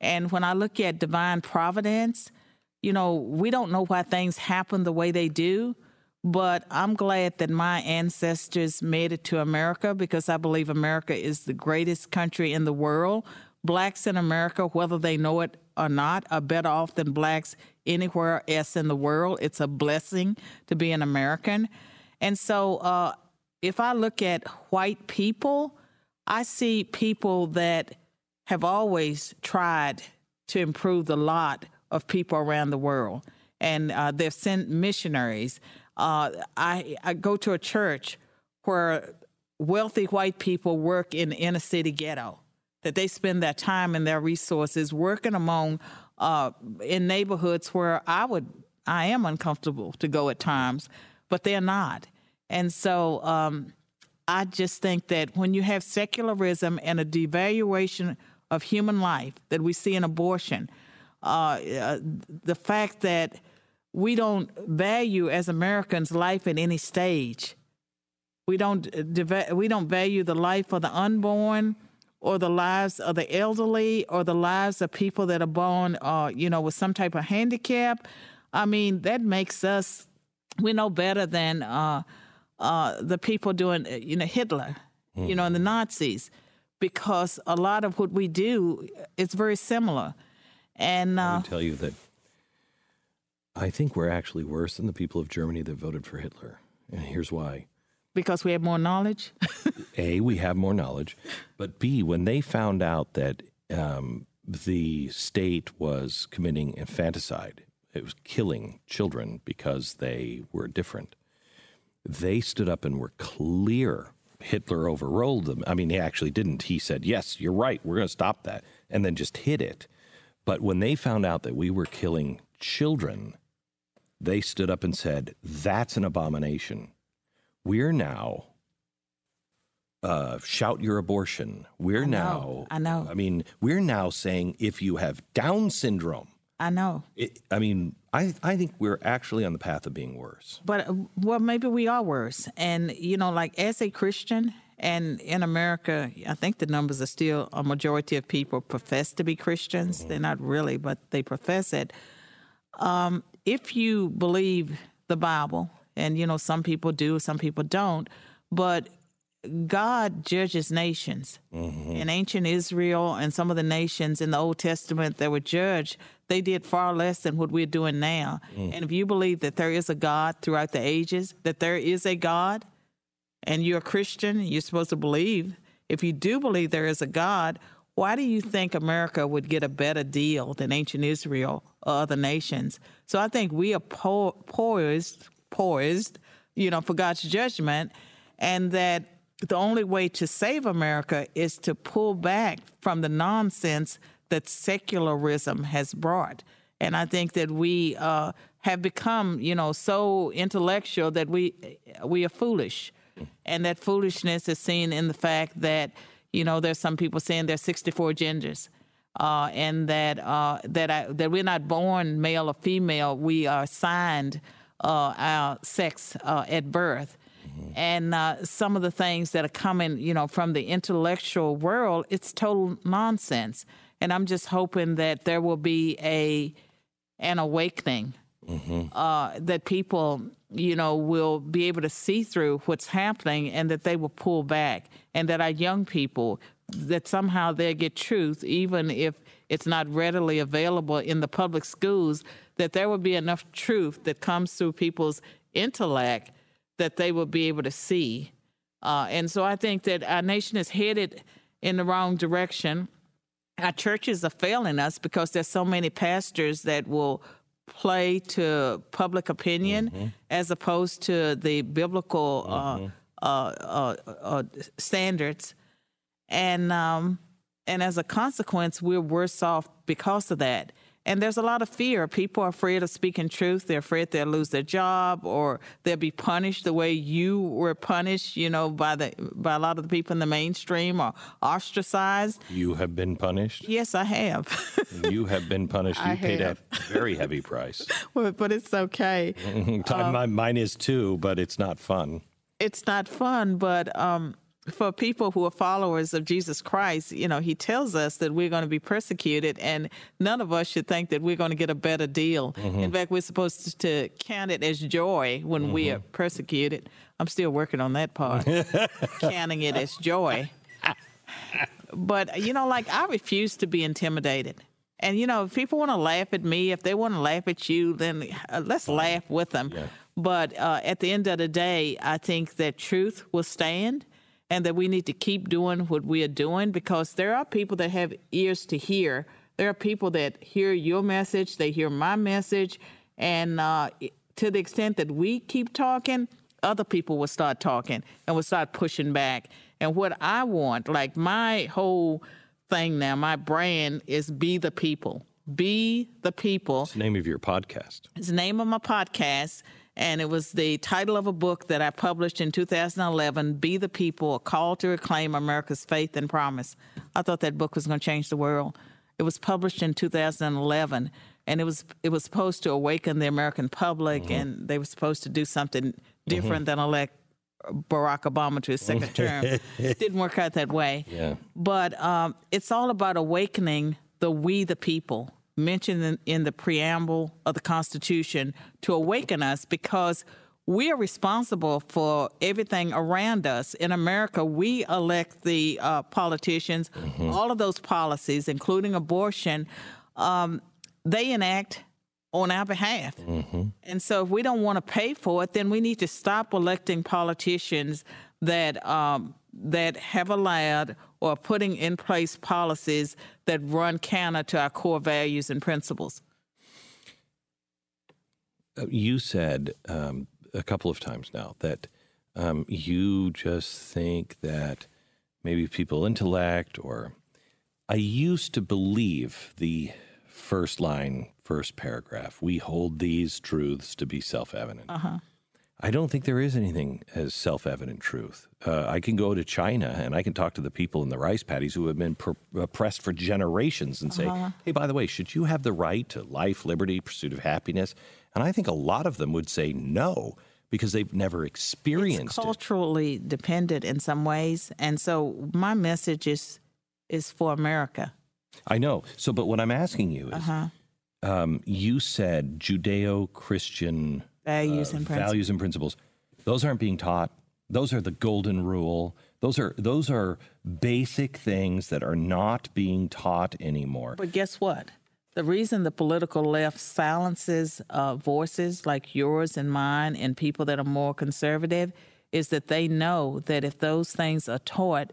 And when I look at divine providence, you know, we don't know why things happen the way they do, but I'm glad that my ancestors made it to America, because I believe America is the greatest country in the world. Blacks in America, whether they know it or not, are better off than blacks anywhere else in the world. It's a blessing to be an American. And so uh, if I look at white people, I see people that have always tried to improve the lot of people around the world. And uh, they've sent missionaries. Uh, I, I go to a church where wealthy white people work in inner city ghetto, that they spend their time and their resources working among uh, in neighborhoods where I would, I am uncomfortable to go at times, but they're not. And so um, I just think that when you have secularism and a devaluation of human life that we see in abortion, Uh, uh, the fact that we don't value as Americans life at any stage. We don't deva- we don't value the life of the unborn, or the lives of the elderly, or the lives of people that are born, uh, you know, with some type of handicap. I mean, that makes us, we know better than uh, uh, the people doing, you know, Hitler mm. you know, and the Nazis, because a lot of what we do is very similar. And uh, I will tell you that I think we're actually worse than the people of Germany that voted for Hitler. And here's why. Because we have more knowledge? A, we have more knowledge. But B, when they found out that um, the state was committing infanticide, it was killing children because they were different, they stood up and were clear. Hitler overruled them. I mean, he actually didn't. He said, yes, you're right, we're going to stop that, and then just hid it. But when they found out that we were killing children, they stood up and said, that's an abomination. We're now uh, shout your abortion. We're I know, now, I know. I mean, we're now saying if you have Down syndrome. I know. It, I mean, I I think we're actually on the path of being worse. But, well, maybe we are worse. And, you know, like as a Christian and in America, I think the numbers are still a majority of people profess to be Christians. Mm-hmm. They're not really, but they profess it. Um, if you believe the Bible, and, you know, some people do, some people don't, but God judges nations. Mm-hmm. In ancient Israel and some of the nations in the Old Testament that were judged, they did far less than what we're doing now. Mm. And if you believe that there is a God throughout the ages, that there is a God, and you're a Christian, you're supposed to believe. If you do believe there is a God, why do you think America would get a better deal than ancient Israel or other nations? So I think we are po- poised, poised, you know, for God's judgment, and that the only way to save America is to pull back from the nonsense that secularism has brought. And I think that we uh, have become, you know, so intellectual that we we are foolish. And that foolishness is seen in the fact that, you know, there's some people saying there's sixty-four genders uh, and that uh, that I, that we're not born male or female. We are assigned uh, our sex uh, at birth. Mm-hmm. And uh, some of the things that are coming, you know, from the intellectual world, it's total nonsense. And I'm just hoping that there will be a an awakening, mm-hmm. uh, that people, you know, will be able to see through what's happening and that they will pull back, and that our young people, that somehow they'll get truth, even if it's not readily available in the public schools, that there will be enough truth that comes through people's intellect that they will be able to see. Uh, and so I think that our nation is headed in the wrong direction. Our churches are failing us because there's so many pastors that will play to public opinion, mm-hmm. as opposed to the biblical mm-hmm. uh, uh, uh, uh, standards. And um, and as a consequence, we're worse off because of that. And there's a lot of fear. People are afraid of speaking truth. They're afraid they'll lose their job or they'll be punished the way you were punished, you know, by the by a lot of the people in the mainstream, or ostracized. You have been punished? Yes, I have. You have been punished. You I paid have. a very heavy price. Well, but it's okay. um, Mine is too, but it's not fun. It's not fun, but um, for people who are followers of Jesus Christ, you know, he tells us that we're going to be persecuted, and none of us should think that we're going to get a better deal. Mm-hmm. In fact, we're supposed to count it as joy when mm-hmm. we are persecuted. I'm still working on that part, counting it as joy. But, you know, like, I refuse to be intimidated. And, you know, if people want to laugh at me, if they want to laugh at you, then uh, let's laugh with them. Yeah. But uh, at the end of the day, I think that truth will stand, and that we need to keep doing what we are doing, because there are people that have ears to hear. There are people that hear your message, they hear my message, and uh, to the extent that we keep talking, other people will start talking and will start pushing back. And what I want, like my whole thing now, my brand is Be the People. Be the People. It's the name of your podcast. It's the name of my podcast. And it was the title of a book that I published in two thousand eleven, Be the People, A Call to Reclaim America's Faith and Promise. I thought that book was going to change the world. It was published in two thousand eleven, and it was it was supposed to awaken the American public, mm-hmm. and they were supposed to do something different mm-hmm. than elect Barack Obama to his second term. It didn't work out that way. Yeah. But um, it's all about awakening the we the people, mentioned in, in the preamble of the Constitution, to awaken us, because we are responsible for everything around us. In America, we elect the uh, politicians. Mm-hmm. All of those policies, including abortion, um, they enact on our behalf. Mm-hmm. And so if we don't want to pay for it, then we need to stop electing politicians that um, that have allowed or putting in place policies that run counter to our core values and principles. You said um, a couple of times now that um, you just think that maybe people intellect or I used to believe the first line, first paragraph, we hold these truths to be self-evident. Uh-huh. I don't think there is anything as self-evident truth. Uh, I can go to China and I can talk to the people in the rice paddies who have been per- oppressed for generations and uh-huh. say, hey, by the way, should you have the right to life, liberty, pursuit of happiness? And I think a lot of them would say no because they've never experienced it. It's culturally it. dependent in some ways. And so my message is, is for America. I know. So, but what I'm asking you is, uh-huh. um, you said Judeo-Christian values, uh, and values and principles. Those aren't being taught. Those are the golden rule. Those are those are basic things that are not being taught anymore. But guess what? The reason the political left silences uh, voices like yours and mine and people that are more conservative is that they know that if those things are taught,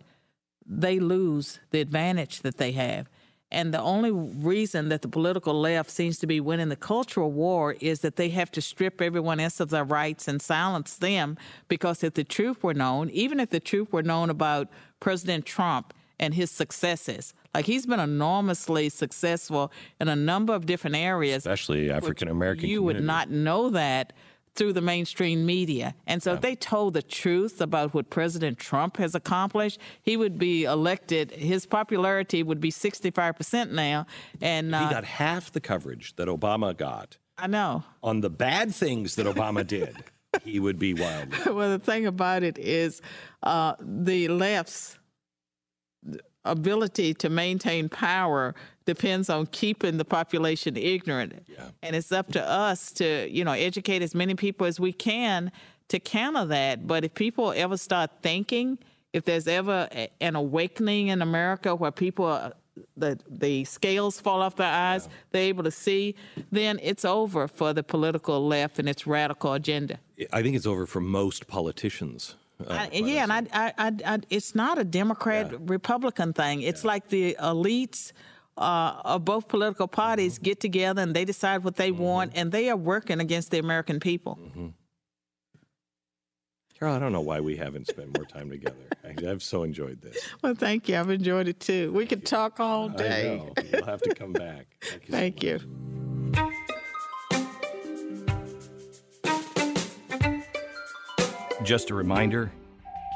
they lose the advantage that they have. And the only reason that the political left seems to be winning the cultural war is that they have to strip everyone else of their rights and silence them, because if the truth were known, even if the truth were known about President Trump and his successes, like he's been enormously successful in a number of different areas. Especially African-American you community. Would not know that through the mainstream media. And so yeah. if they told the truth about what President Trump has accomplished, he would be elected. His popularity would be sixty-five percent now. And uh, he got half the coverage that Obama got. I know. On the bad things that Obama did, he would be wildly. Well, the thing about it is uh, the left's ability to maintain power depends on keeping the population ignorant. Yeah. And it's up to us to, you know, educate as many people as we can to counter that. But if people ever start thinking, if there's ever a, an awakening in America where people, are, the, the scales fall off their eyes, yeah. they're able to see, then it's over for the political left and its radical agenda. I think it's over for most politicians. Uh, I, yeah, and I, I, I, I, it's not a Democrat-Republican yeah. thing. It's yeah. like the elites uh, of both political parties mm-hmm. get together and they decide what they mm-hmm. want, and they are working against the American people. Mm-hmm. Carol, I don't know why we haven't spent more time together. I've so enjoyed this. Well, thank you. I've enjoyed it, too. We thank could you. Talk all day. I know. We'll have to come back. Thank you. Thank so much. you. Just a reminder,